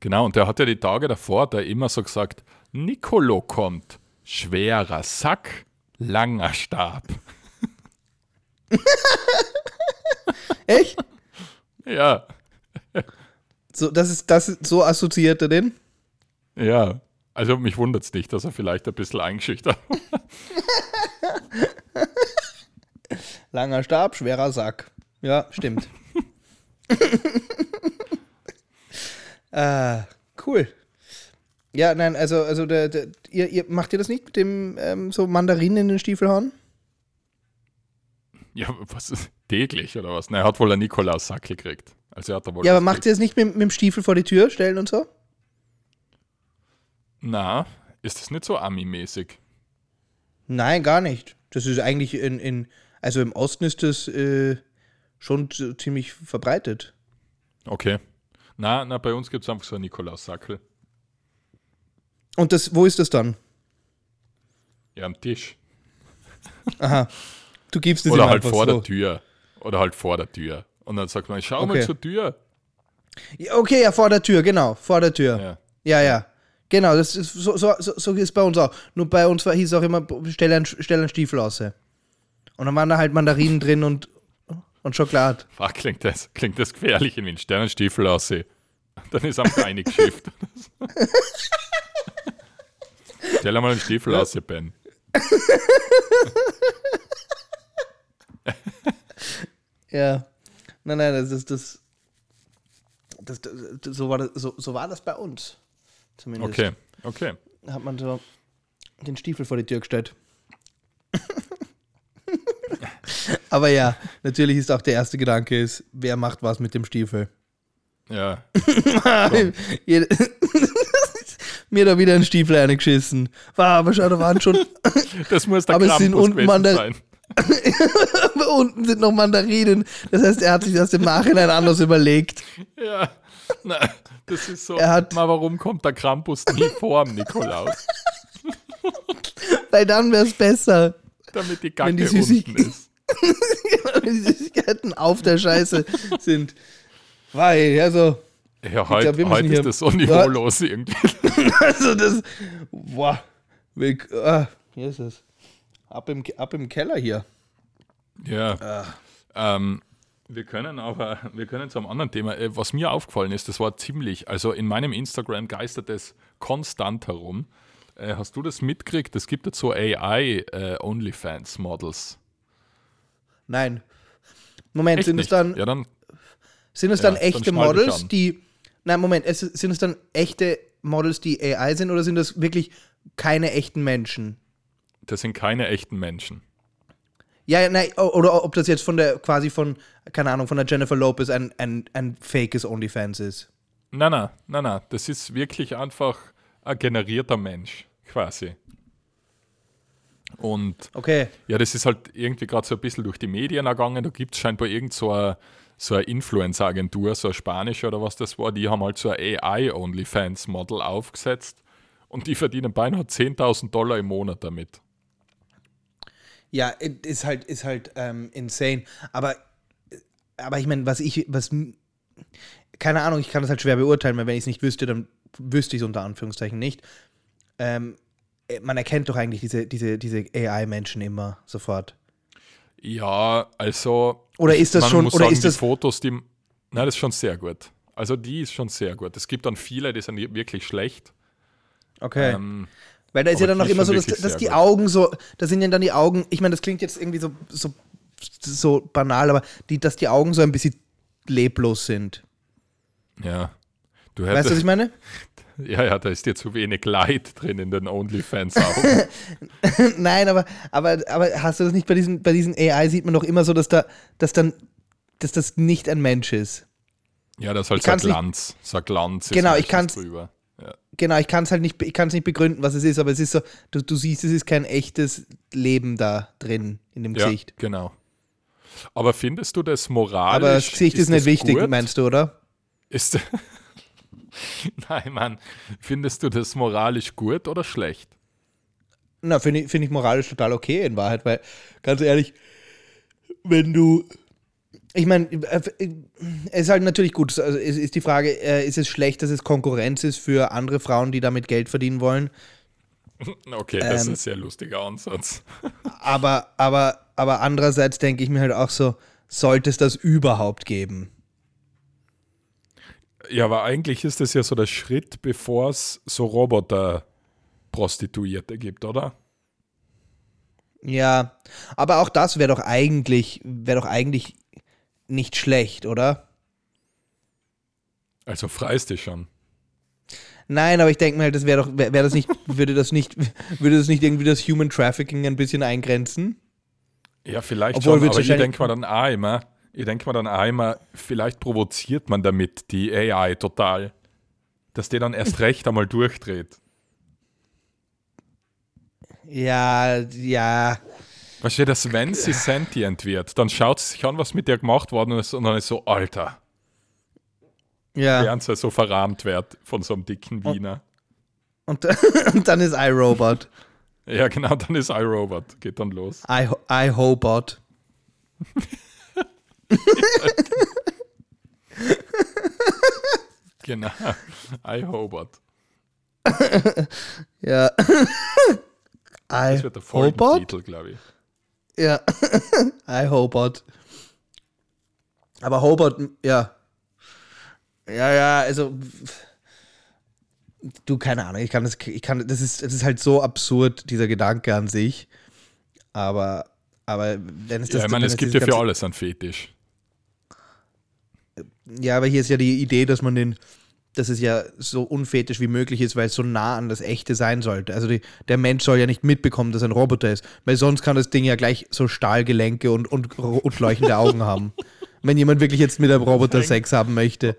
Genau, und der hat ja die Tage davor da immer so gesagt, Nikolo kommt, schwerer Sack. Langer Stab. Echt? Ja. So, das ist, das ist, so assoziiert er den? Ja. Also mich wundert es nicht, dass er vielleicht ein bisschen eingeschüchtert war. Langer Stab, schwerer Sack. Ja, stimmt. ah, cool. Ja, nein, also, also der, der, ihr, ihr, macht ihr das nicht mit dem ähm, so Mandarinen in den Stiefel hauen? Ja, was ist täglich oder was? Na, er hat wohl einen Nikolaus-Sack gekriegt. Also er hat da wohl. Ja, aber macht ihr es nicht mit, mit dem Stiefel vor die Tür stellen und so? Na, ist das nicht so Ami-mäßig? Nein, gar nicht. Das ist eigentlich in, in also im Osten ist das äh, schon so ziemlich verbreitet. Okay. Na, na, bei uns gibt es einfach so einen Nikolaus-Sackel. Und das, wo ist das dann? Ja, am Tisch. Aha. Du gibst es ihm einfach so. Oder halt vor der Tür. Oder halt vor der Tür. Und dann sagt man, schau okay. mal zur Tür. Ja, okay, ja, vor der Tür, genau. Vor der Tür. Ja, ja. ja. Genau, das ist so, so, so, so ist bei uns auch. Nur bei uns war, hieß es auch immer, stell einen, stell einen Stiefel aus. Und dann waren da halt Mandarinen drin und, und Schokolade. Fuck, klingt das, klingt das gefährlich, wenn ich einen Sternenstiefel aussehe. Dann ist am Bein geschifft. Stell einmal einen Stiefel ja. aus, Ben. ja. Nein, nein, das ist das. das, das, das so, war das so, so war das bei uns. Zumindest. Okay, okay. Hat man so den Stiefel vor die Tür gestellt. Aber ja, natürlich ist auch der erste Gedanke, ist, wer macht was mit dem Stiefel? Ja. Mir da wieder ein Stiefel eingeschissen. War, aber schau, da waren schon... Das muss der Krampus gewesen Mandar- sein. Unten sind noch Mandarinen. Das heißt, er hat sich das im Nachhinein anders überlegt. Ja, na, das ist so. Er hat, mal, warum kommt der Krampus nie vor dem Nikolaus? Weil dann wäre es besser. Damit die Gacke die Süßig- unten ist. Wenn die Süßigkeiten auf der Scheiße sind. Weil, also... Ja, heute, glaub, heute ist das so niveaulos ja. irgendwie. Also das, boah, weg, ah, hier ist es. Ab im, ab im Keller hier. Ja, ah. ähm, wir können aber, wir können zu einem anderen Thema, was mir aufgefallen ist, das war ziemlich, also in meinem Instagram geistert es konstant herum. Äh, hast du das mitgekriegt? Es gibt jetzt so A I-Onlyfans-Models. Äh, Nein. Moment, Echt sind nicht? es dann... Ja, dann sind es ja, dann echte dann Models, die... Nein, Moment, es, sind es dann echte Models, die A I sind, oder sind das wirklich keine echten Menschen? Das sind keine echten Menschen. Ja, nein, oder ob das jetzt von der, quasi von, keine Ahnung, von der Jennifer Lopez ein, ein, ein fakes OnlyFans ist. Nein, nein, nein, nein, das ist wirklich einfach ein generierter Mensch, quasi. Und okay. ja, das ist halt irgendwie gerade so ein bisschen durch die Medien ergangen, da gibt es scheinbar irgend so ein... so eine Influencer-Agentur, so eine spanische oder was das war, die haben halt so ein A I-Onlyfans-Model aufgesetzt und die verdienen beinahe zehntausend Dollar im Monat damit. Ja, ist halt, ist halt ähm, insane. Aber, aber ich meine, was ich, was, keine Ahnung, ich kann das halt schwer beurteilen, weil wenn ich es nicht wüsste, dann wüsste ich es unter Anführungszeichen nicht. Ähm, man erkennt doch eigentlich diese, diese, diese A I-Menschen immer sofort. Ja, also... Oder ist das man schon... Muss oder sagen, ist das die Fotos, die... Nein, das ist schon sehr gut. Also die ist schon sehr gut. Es gibt dann viele, die sind wirklich schlecht. Okay. Ähm, Weil da ist ja dann noch immer so, dass, dass die gut. Augen so... Da sind ja dann die Augen... Ich meine, das klingt jetzt irgendwie so, so, so banal, aber die, dass die Augen so ein bisschen leblos sind. Ja. Du hättest, weißt du, was ich meine? Ja, ja, da ist dir zu wenig Leid drin in den OnlyFans-Augen. Nein, aber, aber, aber hast du das nicht bei diesen, bei diesen A I sieht man doch immer so, dass da, dass dann, dass das nicht ein Mensch ist. Ja, das ist halt so Glanz. So Glanz ist genau, ich kann's, drüber. Ja. Genau, ich kann es halt nicht, ich kann's nicht begründen, was es ist, aber es ist so, du, du siehst, es ist kein echtes Leben da drin in dem ja, Gesicht. Genau. Aber findest du das moralisch? Aber das Gesicht ist, ist nicht wichtig, gut? Meinst du, oder? Ist Nein, Mann. Findest du das moralisch gut oder schlecht? Na, finde ich, find ich moralisch total okay in Wahrheit, weil, ganz ehrlich, wenn du... Ich meine, es ist halt natürlich gut, also es ist die Frage, ist es schlecht, dass es Konkurrenz ist für andere Frauen, die damit Geld verdienen wollen? Okay, das ähm, ist ein sehr lustiger Ansatz. Aber, aber, aber andererseits denke ich mir halt auch so, sollte es das überhaupt geben? Ja, aber eigentlich ist das ja so der Schritt, bevor es so Roboter-Prostituierte gibt, oder? Ja, aber auch das wäre doch eigentlich, wäre doch eigentlich nicht schlecht, oder? Also freist dich schon. Nein, aber ich denke mir halt, das wäre doch, wäre das nicht, würde das nicht, würde das nicht irgendwie das Human Trafficking ein bisschen eingrenzen? Ja, vielleicht. Obwohl schon, aber ich denke mal dann auch immer, Ich denke mir dann auch immer, vielleicht provoziert man damit die A I total, dass die dann erst recht einmal durchdreht. Ja, ja. Weißt du, dass wenn sie sentient wird, dann schaut sie sich an, was mit ihr gemacht worden ist, und dann ist so, Alter. Ja. Während sie so verrahmt wird von so einem dicken Wiener. Und, und, und dann ist iRobot. Ja, genau, dann ist iRobot. Geht dann los. I, iHobot. Genau, iHobot. Ja. I das wird der Folgentitel, glaube ich. Ja, iHobot. Aber Hobot, ja. Ja, ja, also... Du, keine Ahnung, ich kann das, ich kann, das ist, das ist halt so absurd, dieser Gedanke an sich. Aber, aber wenn es das... Ja, ich meine, es gibt ja für alles einen Fetisch. Ja, aber hier ist ja die Idee, dass man den, dass es ja so unfetisch wie möglich ist, weil es so nah an das Echte sein sollte. Also die, der Mensch soll ja nicht mitbekommen, dass er ein Roboter ist, weil sonst kann das Ding ja gleich so Stahlgelenke und, und, und leuchtende Augen haben. Wenn jemand wirklich jetzt mit einem Roboter Sex haben möchte.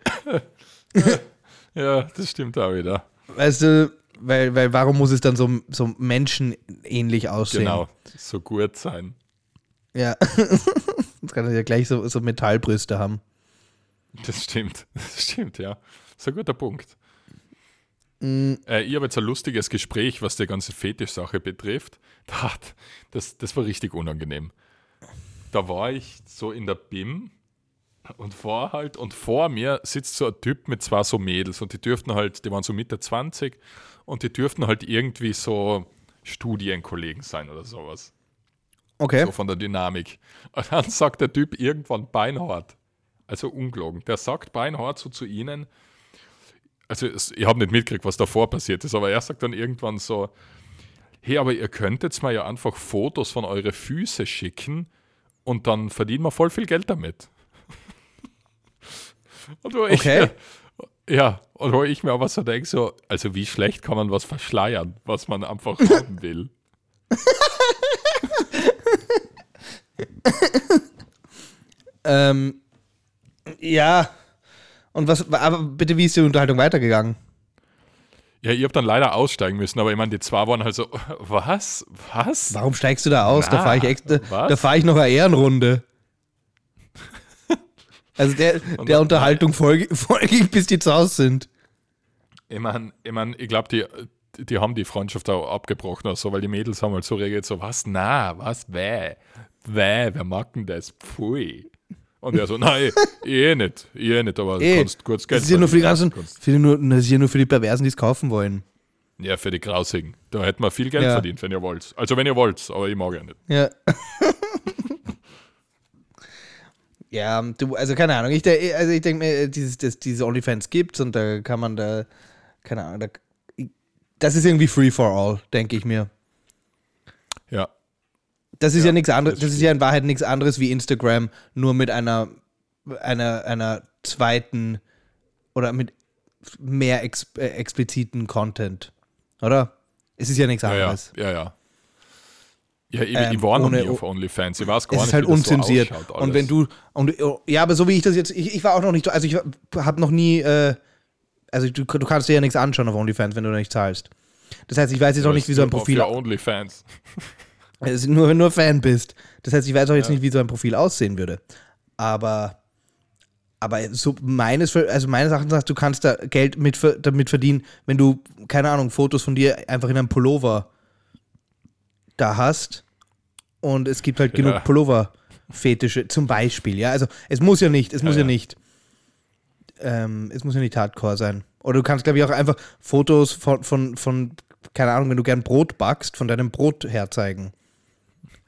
Ja, das stimmt auch wieder. Weißt du, weil, weil warum muss es dann so, so menschenähnlich aussehen? Genau, so gut sein. Ja, jetzt kann er ja gleich so, so Metallbrüste haben. Das stimmt, das stimmt, ja. Das ist ein guter Punkt. Mhm. Äh, ich habe jetzt ein lustiges Gespräch, was die ganze Fetisch-Sache betrifft. Das, das war richtig unangenehm. Da war ich so in der B I M und vor halt und vor mir sitzt so ein Typ mit zwei so Mädels und die dürften halt, die waren so Mitte zwanzig und die dürften halt irgendwie so Studienkollegen sein oder sowas. Okay. So von der Dynamik. Und dann sagt der Typ irgendwann beinhart, also ungelogen, der sagt beinhart so zu ihnen, also ich habe nicht mitgekriegt, was davor passiert ist, aber er sagt dann irgendwann so, hey, aber ihr könntet mir ja einfach Fotos von euren Füßen schicken und dann verdienen wir voll viel Geld damit. Und wo okay. Ich, ja, und wo ich mir aber so denke, so, also wie schlecht kann man was verschleiern, was man einfach haben will. ähm, ja, und was, aber bitte, wie ist die Unterhaltung weitergegangen? Ja, ich habe dann leider aussteigen müssen, aber ich meine, die zwei waren halt so, was, was? Warum steigst du da aus? Na, da fahre ich, extra, da fahr ich noch eine Ehrenrunde. Also der, der Unterhaltung folge, folge ich, bis die zu Hause sind. Ich meine, ich, mein, ich glaube, die, die haben die Freundschaft auch abgebrochen, also, weil die Mädels haben halt so reagiert, so, was, na, was, weh, weh, wer mag denn das, pfui. Und er so, nein, eh nicht, eh nicht, aber du kannst kurz Geld. Das ist ja nur für die ganzen, für die, nur, das ist ja nur für die Perversen, die es kaufen wollen. Ja, für die Grausigen. Da hätten wir viel Geld ja. verdient, wenn ihr wollt. Also wenn ihr wollt, aber ich mag ja nicht. Ja. Ja, du, also keine Ahnung, ich, also ich denke mir, dieses, das, diese OnlyFans gibt's und da kann man da, keine Ahnung, da, das ist irgendwie free for all, denke ich mir. Ja. Das ist ja, ja nichts anderes, das, das ist ja in Wahrheit nichts anderes wie Instagram, nur mit einer, einer, einer zweiten oder mit mehr ex, äh, expliziten Content, oder? Es ist ja nichts anderes. Ja, ja, ja. ja. Ja, ich, ähm, ich war noch ohne, nie auf OnlyFans, ich weiß gar es nicht, ist halt wie unzensiert. Das so ausschaut, alles. Und wenn du, und, ja, aber so wie ich das jetzt, ich, ich war auch noch nicht, also ich habe noch nie, äh, also du, du kannst dir ja nichts anschauen auf OnlyFans, wenn du da nicht zahlst. Das heißt, ich weiß jetzt auch nicht, wie so ein Profil... Ja, OnlyFans. Also nur wenn du Fan bist. Das heißt, ich weiß auch jetzt ja. nicht, wie so ein Profil aussehen würde. Aber, aber so meines, also meines Erachtens, du kannst da Geld mit, damit verdienen, wenn du, keine Ahnung, Fotos von dir einfach in einem Pullover da hast und es gibt halt ja. genug Pullover-Fetische zum Beispiel, ja, also es muss ja nicht, es muss ja, ja. ja nicht, ähm, es muss ja nicht hardcore sein. Oder du kannst, glaube ich, auch einfach Fotos von, von, von, keine Ahnung, wenn du gern Brot backst, von deinem Brot her zeigen.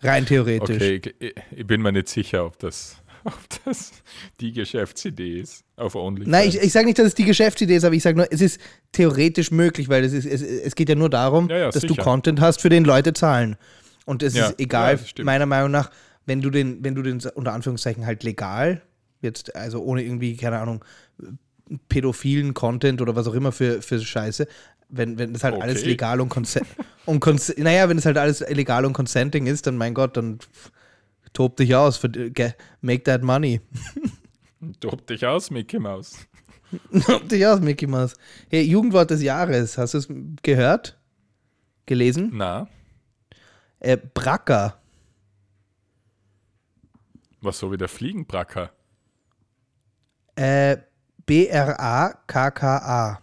Rein theoretisch. Okay, ich, ich bin mir nicht sicher, ob das, ob das die Geschäftsidee ist, auf OnlyFans. Nein, ich, ich sage nicht, dass es die Geschäftsidee ist, aber ich sage nur, es ist theoretisch möglich, weil es, ist, es, es geht ja nur darum, ja, ja, dass sicher. du Content hast, für den Leute zahlen. Und es ja, ist egal, ja, meiner Meinung nach, wenn du den, wenn du den unter Anführungszeichen halt legal, jetzt also ohne irgendwie, keine Ahnung, pädophilen Content oder was auch immer für, für Scheiße, wenn, wenn das halt okay. alles legal und, konse- und konse- naja, wenn es halt alles legal und consenting ist, dann mein Gott, dann Tob dich aus, für, make that money. Tob dich aus, Mickey Mouse. Tob dich aus, Mickey Mouse. Hey, Jugendwort des Jahres, hast du es gehört? Gelesen? Na. Äh, Bracker. Was, so wie der Fliegenbracker? Äh, B R A K K A.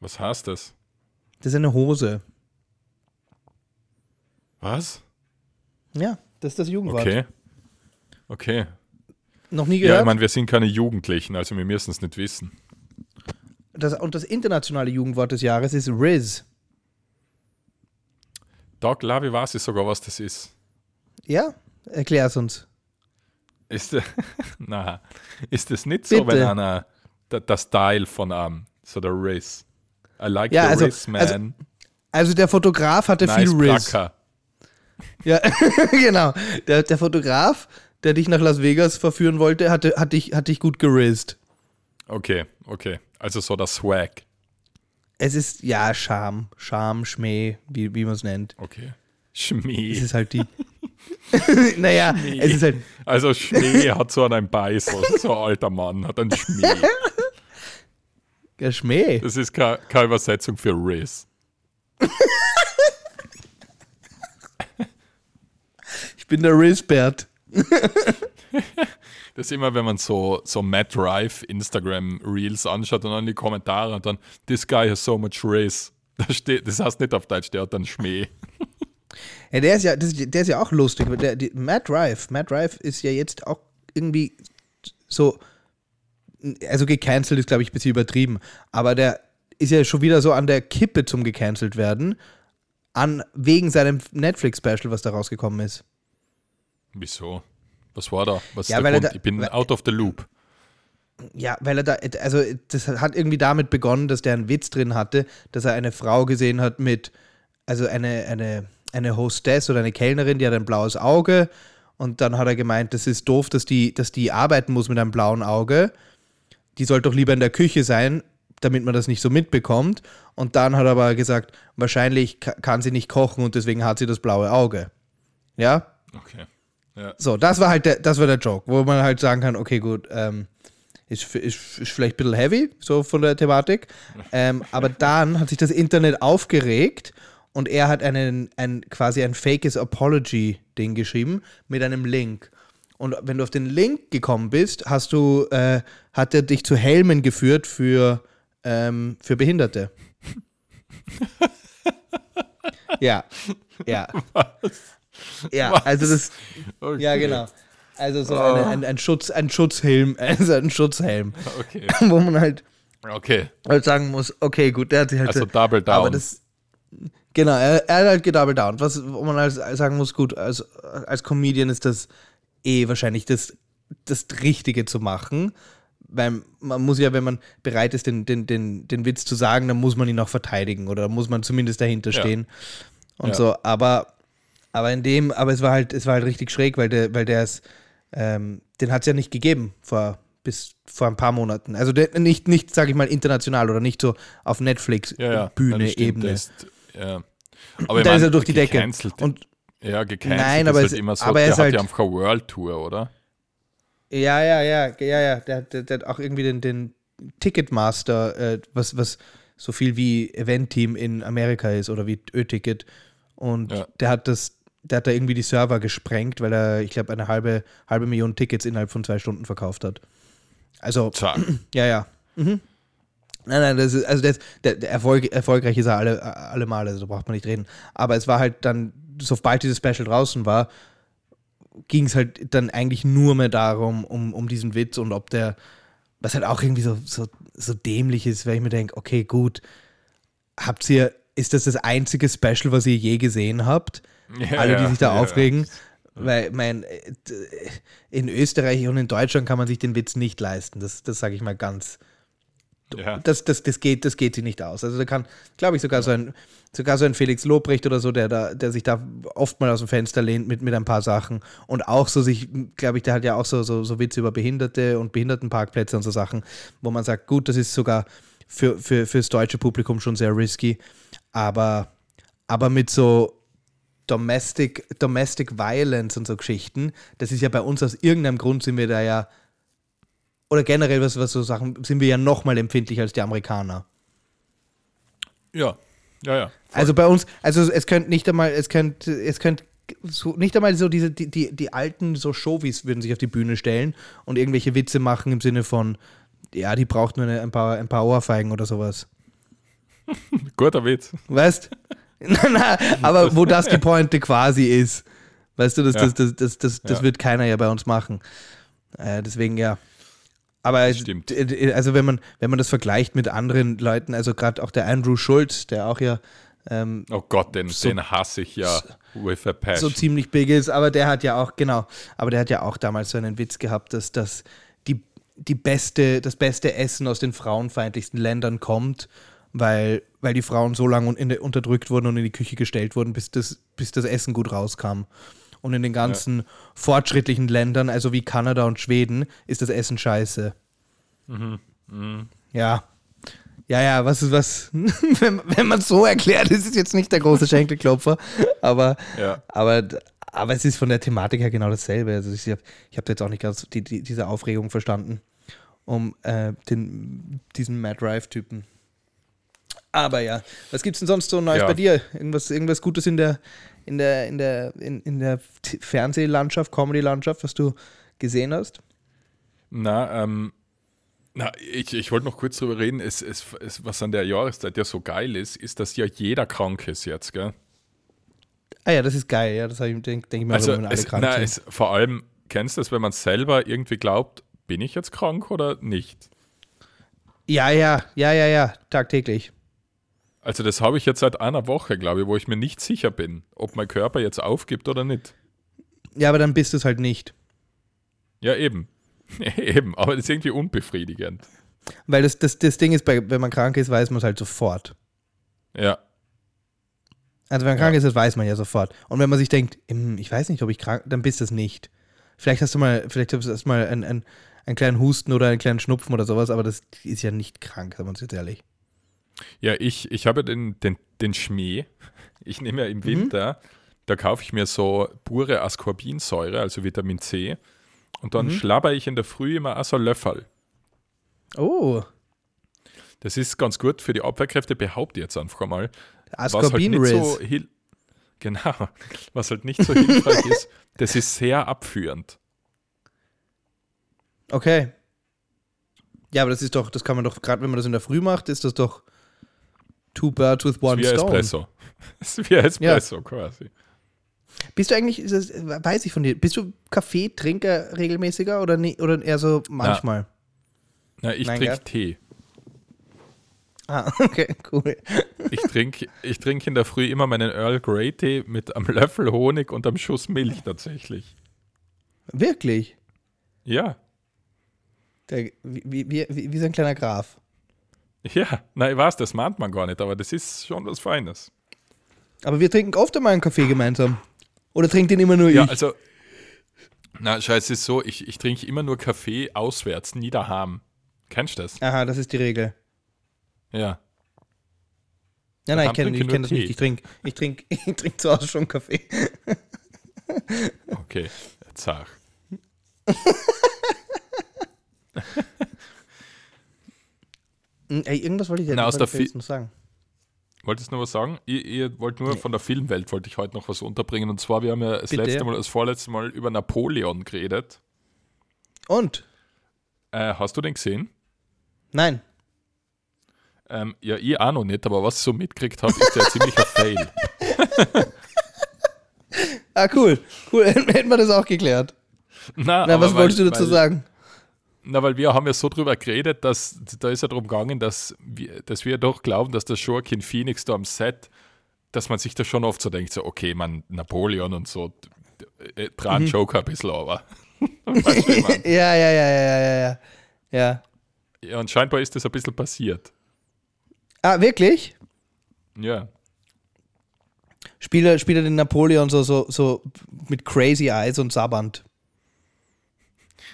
Was heißt das? Das ist eine Hose. Was? Ja, das ist das Jugendwort. Okay. Okay. Noch nie gehört? Ja, ich meine, wir sind keine Jugendlichen, also wir müssen es nicht wissen. Das, und das internationale Jugendwort des Jahres ist Riz. Da glaube ich, weiß ich sogar, was das ist. Ja? Erklär's uns. Ist das, na, ist das nicht so, Bitte? Wenn einer das Teil von einem, so der Riz. I like ja, the also, Riz, man. Also, also der Fotograf hatte nice viel Riz. Bracker. Ja, genau. Der, der Fotograf, der dich nach Las Vegas verführen wollte, hatte, hat, dich, hat dich gut gerizzt. Okay, okay. Also so das Swag. Es ist, ja, Scham. Scham, Schmäh, wie, wie man es nennt. Okay. Schmäh. Es ist halt die... naja, Schmäh. Es ist halt... Also Schmäh hat so einen Beißel. So ein alter Mann hat einen Schmäh. Der Schmäh. Das ist keine ke Übersetzung für Riz. Ich bin der Riz-Bert. Das ist immer, wenn man so, so Matt Rife Instagram Reels anschaut und dann die Kommentare und dann "This guy has so much Riz". Das, steht, das heißt nicht auf Deutsch, der hat dann Schmäh. Ja, der, ist ja, das, der ist ja auch lustig. Der, die, Matt Rife, Matt Rife ist ja jetzt auch irgendwie so, also gecancelt ist, glaube ich, ein bisschen übertrieben. Aber der ist ja schon wieder so an der Kippe zum gecancelt werden, an, wegen seinem Netflix-Special, was da rausgekommen ist. Wieso? Was war da? Was ja, ist der Grund? Da, ich bin weil, out of the loop. Ja, weil er da, also das hat irgendwie damit begonnen, dass der einen Witz drin hatte, dass er eine Frau gesehen hat mit, also eine, eine, eine Hostess oder eine Kellnerin, die hat ein blaues Auge und dann hat er gemeint, das ist doof, dass die, dass die arbeiten muss mit einem blauen Auge. Die soll doch lieber in der Küche sein, damit man das nicht so mitbekommt. Und dann hat er aber gesagt, wahrscheinlich kann sie nicht kochen und deswegen hat sie das blaue Auge. Ja? Okay. Ja. So, das war halt der, das war der Joke, wo man halt sagen kann, okay, gut, ähm, ist, ist, ist vielleicht ein bisschen heavy, so von der Thematik. Ähm, aber dann hat sich das Internet aufgeregt und er hat einen, ein, quasi ein fakes Apology-Ding geschrieben mit einem Link. Und wenn du auf den Link gekommen bist, hast du, äh, hat er dich zu Helmen geführt für, ähm, für Behinderte. Ja, ja. Was? Ja, was? Also das. Okay. Ja, genau. Also so oh. eine, ein, ein, Schutz, ein Schutzhelm, also ein Schutzhelm. Okay. Wo man halt, okay. halt sagen muss, okay, gut, der hat sich halt. Also double down. Aber das, genau, er, er hat halt gedouble down. Was, wo man halt sagen muss, gut, als, als Comedian ist das eh wahrscheinlich das, das Richtige zu machen. Weil man muss ja, wenn man bereit ist, den, den, den, den Witz zu sagen, dann muss man ihn auch verteidigen oder muss man zumindest dahinter stehen. Ja. Und ja. so, aber. Aber in dem, aber es war halt, es war halt richtig schräg, weil der, weil der es, ähm, den hat es ja nicht gegeben vor bis vor ein paar Monaten. Also der, nicht, nicht, sag ich mal, international oder nicht so auf Netflix-Bühne-Ebene. Ja, ja, ja, ja. Aber da ist er durch die Decke. Und, ja, gecancelt. Nein, aber ist es, halt immer so, aber der ist hat halt, ja einfach World-Tour, oder? Ja, ja, ja, ja, ja. Der, der, der hat auch irgendwie den, den Ticketmaster, äh, was, was so viel wie Event-Team in Amerika ist oder wie Ö-Ticket. Und ja. der hat das. Der hat da irgendwie die Server gesprengt, weil er, ich glaube, eine halbe, halbe Million Tickets innerhalb von zwei Stunden verkauft hat. Also, Zack. ja, ja. Mhm. Nein, nein, das ist, also das, der, der Erfolg, erfolgreich ist er alle, alle Male, also da braucht man nicht reden. Aber es war halt dann, sobald dieses Special draußen war, ging es halt dann eigentlich nur mehr darum, um, um diesen Witz und ob der, was halt auch irgendwie so, so, so dämlich ist, weil ich mir denke, okay, gut, habt ihr, ist das das einzige Special, was ihr je gesehen habt? Ja, alle, die sich da ja, aufregen, ja. weil mein, in Österreich und in Deutschland kann man sich den Witz nicht leisten, das, das sage ich mal ganz, ja. das, das, das, geht, das geht sich nicht aus, also da kann, glaube ich, sogar, ja. so ein, sogar so ein Felix Lobrecht oder so, der, da, der sich da oft mal aus dem Fenster lehnt mit, mit ein paar Sachen und auch so sich, glaube ich, der hat ja auch so, so, so Witze über Behinderte und Behindertenparkplätze und so Sachen, wo man sagt, gut, das ist sogar für, für, für das deutsche Publikum schon sehr risky, aber, aber mit so Domestic, Domestic Violence und so Geschichten, das ist ja bei uns aus irgendeinem Grund sind wir da ja, oder generell was, was so Sachen, sind wir ja nochmal empfindlicher als die Amerikaner. Ja, ja, ja. Voll. Also bei uns, also es könnte nicht einmal, es könnte, es könnte so, nicht einmal so diese, die, die, die alten so Showies würden sich auf die Bühne stellen und irgendwelche Witze machen im Sinne von, ja, die braucht nur eine, ein, paar, ein paar Ohrfeigen oder sowas. Guter Witz. Weißt? Nein, nein, aber wo das die Pointe quasi ist. Weißt du, das, ja. das, das, das, das, das ja. wird keiner ja bei uns machen. Äh, deswegen ja. Aber stimmt. Also wenn man, wenn man das vergleicht mit anderen Leuten, also gerade auch der Andrew Schulz, der auch ja Ähm, oh Gott, den, so, den hasse ich ja with a passion. So ziemlich big ist, aber der hat ja auch, genau, aber der hat ja auch damals so einen Witz gehabt, dass, dass die, die beste, das beste Essen aus den frauenfeindlichsten Ländern kommt, weil, weil die Frauen so lange un, in de, unterdrückt wurden und in die Küche gestellt wurden, bis das, bis das Essen gut rauskam. Und in den ganzen ja. fortschrittlichen Ländern, also wie Kanada und Schweden, ist das Essen scheiße. Mhm. Mhm. Ja. Ja, ja, was ist was, wenn, wenn man es so erklärt, ist es jetzt nicht der große Schenkelklopfer, aber, ja. aber, aber es ist von der Thematik her genau dasselbe. Also ich habe ich hab jetzt auch nicht ganz die, die, diese Aufregung verstanden, um äh, den, diesen Matt Rife-Typen. Aber ja, was gibt's denn sonst so Neues ja. bei dir? Irgendwas, irgendwas Gutes in der, in der, in der, in, in der Fernsehlandschaft, Comedy-Landschaft, was du gesehen hast? Na, ähm, Na, ich, ich wollte noch kurz drüber reden, es, es, es, was an der Jahreszeit ja so geil ist, ist, dass ja jeder krank ist jetzt, gell? Ah ja, das ist geil, ja, das denke denk ich mir, also wenn alle krank na, sind. Es, vor allem, kennst du das, wenn man selber irgendwie glaubt, bin ich jetzt krank oder nicht? Ja, ja, ja, ja, ja, tagtäglich. Also das habe ich jetzt seit einer Woche, glaube ich, wo ich mir nicht sicher bin, ob mein Körper jetzt aufgibt oder nicht. Ja, aber dann bist du es halt nicht. Ja, eben. Eben, aber das ist irgendwie unbefriedigend. Weil das, das, das Ding ist, bei, wenn man krank ist, weiß man es halt sofort. Ja. Also wenn man krank ja. ist, das weiß man ja sofort. Und wenn man sich denkt, ich weiß nicht, ob ich krank bin, dann bist du es nicht. Vielleicht hast du mal, vielleicht hast du erstmal einen, einen, einen kleinen Husten oder einen kleinen Schnupfen oder sowas, aber das ist ja nicht krank, sagen wir uns jetzt ehrlich. Ja, ich, ich habe den, den, den Schmäh. Ich nehme ja im Winter, mhm. da kaufe ich mir so pure Ascorbinsäure, also Vitamin C. Und dann mhm. schlabber ich in der Früh immer auch so einen Löffel. Oh. Das ist ganz gut für die Abwehrkräfte, behaupte ich jetzt einfach mal. Ascorbin-Riss. Halt so hil- genau. Was halt nicht so hilfreich ist, das ist sehr abführend. Okay. Ja, aber das ist doch, das kann man doch, gerade wenn man das in der Früh macht, ist das doch two birds with one stone. Espresso. Das ist wie Espresso ja. quasi. Bist du eigentlich, das weiß ich von dir, bist du Kaffeetrinker regelmäßiger oder, ne, oder eher so manchmal? Na, na ich trinke Tee. Ah, okay, cool. Ich trinke ich trink in der Früh immer meinen Earl Grey Tee mit einem Löffel Honig und einem Schuss Milch tatsächlich. Wirklich? Ja. Der, wie, wie, wie, wie so ein kleiner Graf. Ja, na ich weiß, das mahnt man gar nicht, aber das ist schon was Feines. Aber wir trinken oft einmal einen Kaffee gemeinsam. Oder trinkt den immer nur ja, ich? Ja, also, na, scheiße, ist so, ich, ich trinke immer nur Kaffee auswärts, nie daheim. Kennst du das? Aha, das ist die Regel. Ja. Ja, nein, ich kenne kenn das nicht. Ich trinke ich trink, ich trink zu Hause schon Kaffee. Okay, zach. Ey, irgendwas wollte ich ja nicht noch sagen. Wolltest du noch was sagen? Ihr, ihr wollt nur nee. Von der Filmwelt, wollte ich heute noch was unterbringen. Und zwar, wir haben ja das Bitte? letzte Mal, das vorletzte Mal über Napoleon geredet. Und? Äh, hast du den gesehen? Nein. Ähm, ja, ich auch noch nicht, aber was ich so mitgekriegt habe, ist ja ziemlicher Fail. Ah, cool. Cool, hätten wir das auch geklärt. Na, na was weil, wolltest du dazu weil, sagen? Na, weil wir haben ja so drüber geredet, dass da ist ja darum gegangen, dass wir, dass wir doch glauben, dass der Joaquin Phoenix da am Set, dass man sich da schon oft so denkt, so okay, man, Napoleon und so, äh, dran mhm. Joker ein bisschen, aber. Weißt du, ich mein? ja, ja, ja, ja, ja, ja, ja. Ja, und scheinbar ist das ein bisschen passiert. Ah, wirklich? Ja. Spielt er, spielt er den Napoleon so, so, so mit crazy eyes und sabbernd?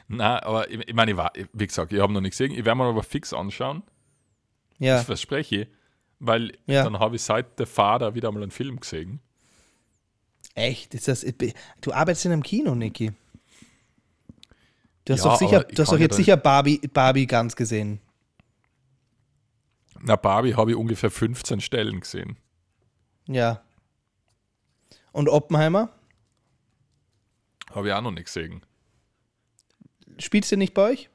Nein, aber ich, ich meine, ich war, wie gesagt, ich habe noch nichts gesehen. Ich werde mir aber fix anschauen. Ja. Das verspreche ich. Weil ja. dann habe ich seit der Vater wieder mal einen Film gesehen. Echt? Ist das, du arbeitest in einem Kino, Niki. Du hast ja, doch, sicher, du hast doch jetzt sicher Barbie, Barbie ganz gesehen. Na, Barbie habe ich ungefähr fünfzehn Stellen gesehen. Ja. Und Oppenheimer? Habe ich auch noch nicht gesehen. Spielst du nicht bei euch?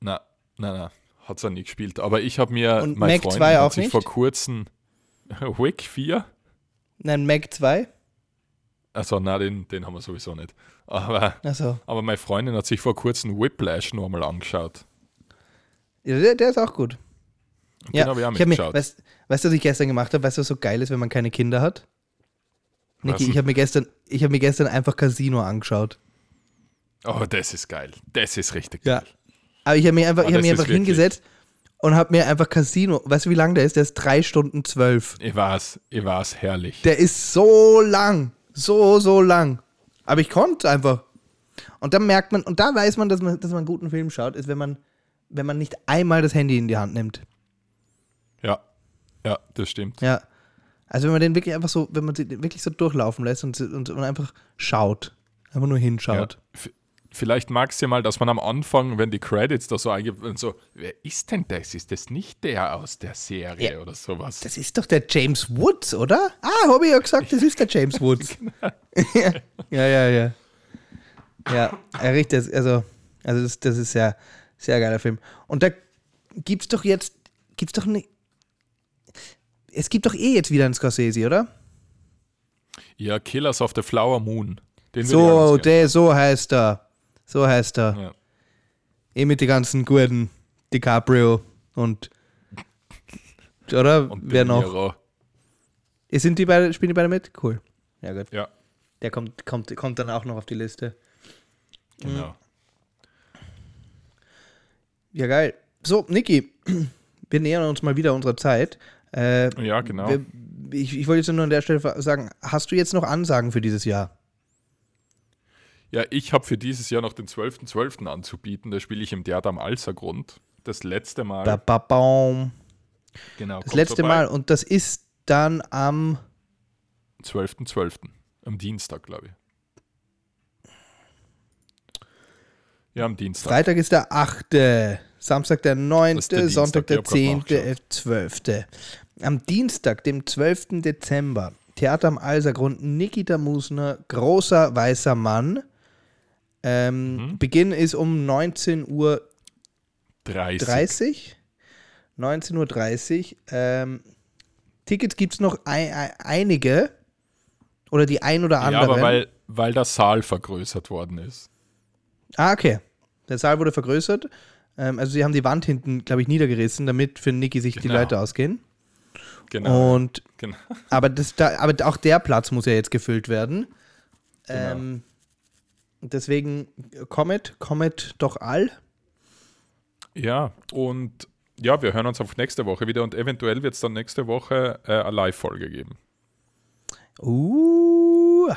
Na, na, na. Hat es ja nie gespielt. Aber ich habe mir, und mein Freund hat sich nicht? vor kurzem Wick vier? Nein, Mac zwei? Achso, nein, den, den haben wir sowieso nicht. Aber, so. aber meine Freundin hat sich vor kurzem Whiplash noch einmal angeschaut. Ja, der, der ist auch gut. Den ja, habe ich auch mitgeschaut. Weißt, weißt du, was ich gestern gemacht habe? Weißt du, was so geil ist, wenn man keine Kinder hat? Niki, ich habe mir, hab mir gestern einfach Casino angeschaut. Oh, das ist geil. Das ist richtig geil. Ja. Aber ich habe mir einfach, oh, ich hab mich einfach hingesetzt und habe mir einfach Casino, weißt du, wie lang der ist? Der ist drei Stunden zwölf. Ich weiß, ich weiß, herrlich. Der ist so lang. So, so lang. Aber ich konnte einfach. Und dann merkt man, und da weiß man, dass man, dass man einen guten Film schaut, ist, wenn man, wenn man nicht einmal das Handy in die Hand nimmt. Ja, ja, das stimmt. Ja. Also wenn man den wirklich einfach so, wenn man den wirklich so durchlaufen lässt und, und, und einfach schaut, einfach nur hinschaut. Ja. Vielleicht magst du ja mal, dass man am Anfang, wenn die Credits da so eingibt und so, wer ist denn das? Ist das nicht der aus der Serie ja, oder sowas? Das ist doch der James Woods, oder? Ah, habe ich ja gesagt, das ist der James Woods. ja, ja, ja. Ja, er riecht das, also, also das, das ist ja sehr, sehr geiler Film. Und da gibt's doch jetzt, gibt's doch ne, es gibt doch eh jetzt wieder einen Scorsese, oder? Ja, Killers of the Flower Moon. Den so, der, so heißt er. So heißt er. Ja. Eh mit den ganzen Gurden, DiCaprio und oder und wer noch? Sind die beide, spielen die beide mit? Cool. Ja, gut. Ja. Der kommt, kommt, kommt dann auch noch auf die Liste. Genau. Ja, geil. So, Niki, wir nähern uns mal wieder unserer Zeit. Äh, ja, genau. Wir, ich, ich wollte jetzt nur an der Stelle sagen, hast du jetzt noch Ansagen für dieses Jahr? Ja, ich habe für dieses Jahr noch den zwölften zwölften anzubieten. Da spiele ich im Theater am Alsergrund. Das letzte Mal. Ba, ba, baum. Genau. Das letzte vorbei. Mal. Und das ist dann am zwölften zwölften Am Dienstag, glaube ich. Ja, am Dienstag. Freitag ist der achte Samstag der neunte Sonntag der zehnte zwölfte Am Dienstag, dem zwölften Dezember Theater am Alsergrund, Niki Musner, großer weißer Mann. Ähm, mhm. Beginn ist um neunzehn Uhr dreißig dreißig neunzehn Uhr dreißig Ähm, Tickets gibt es noch ein, ein, einige oder die ein oder andere. Ja, aber weil, weil der Saal vergrößert worden ist. Ah, okay. Der Saal wurde vergrößert. Ähm, also sie haben die Wand hinten, glaube ich, niedergerissen, damit für Niki sich genau. die Leute ausgehen. Genau. Und, genau. Aber, das, da, aber auch der Platz muss ja jetzt gefüllt werden. Genau. Ähm, deswegen kommet, kommet doch all. Ja, und ja, wir hören uns auf nächste Woche wieder und eventuell wird es dann nächste Woche äh, eine Live-Folge geben. Uh,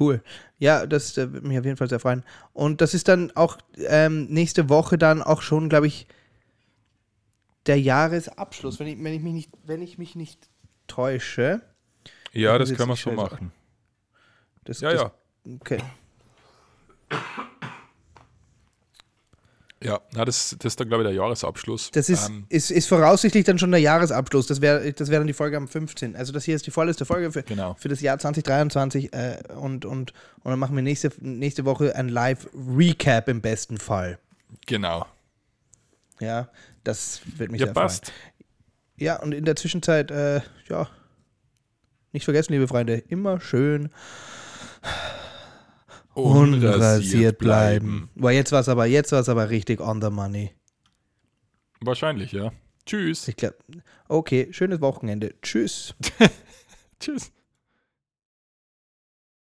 cool. Ja, das äh, würde mich auf jeden Fall sehr freuen. Und das ist dann auch ähm, nächste Woche dann auch schon, glaube ich, der Jahresabschluss, wenn ich, wenn ich mich nicht, wenn ich mich nicht täusche. Ja, das können wir so machen. Das, ja, das, ja. Okay. Ja, na, das, das ist dann, glaube ich, der Jahresabschluss. Das ist, ähm, ist, ist voraussichtlich dann schon der Jahresabschluss. Das wäre das wär dann die Folge am fünfzehnten Also das hier ist die vorletzte Folge für, genau. für das Jahr zwanzig dreiundzwanzig äh, und, und, und dann machen wir nächste, nächste Woche ein Live-Recap im besten Fall. Genau. Ja, das wird mich ja, sehr passt. freuen. Ja, und in der Zwischenzeit, äh, ja, nicht vergessen, liebe Freunde, immer schön unrasiert, unrasiert bleiben. Boah, jetzt war es aber, jetzt war es aber richtig on the money. Wahrscheinlich, ja. Tschüss. Ich glaub, okay, schönes Wochenende. Tschüss. Tschüss.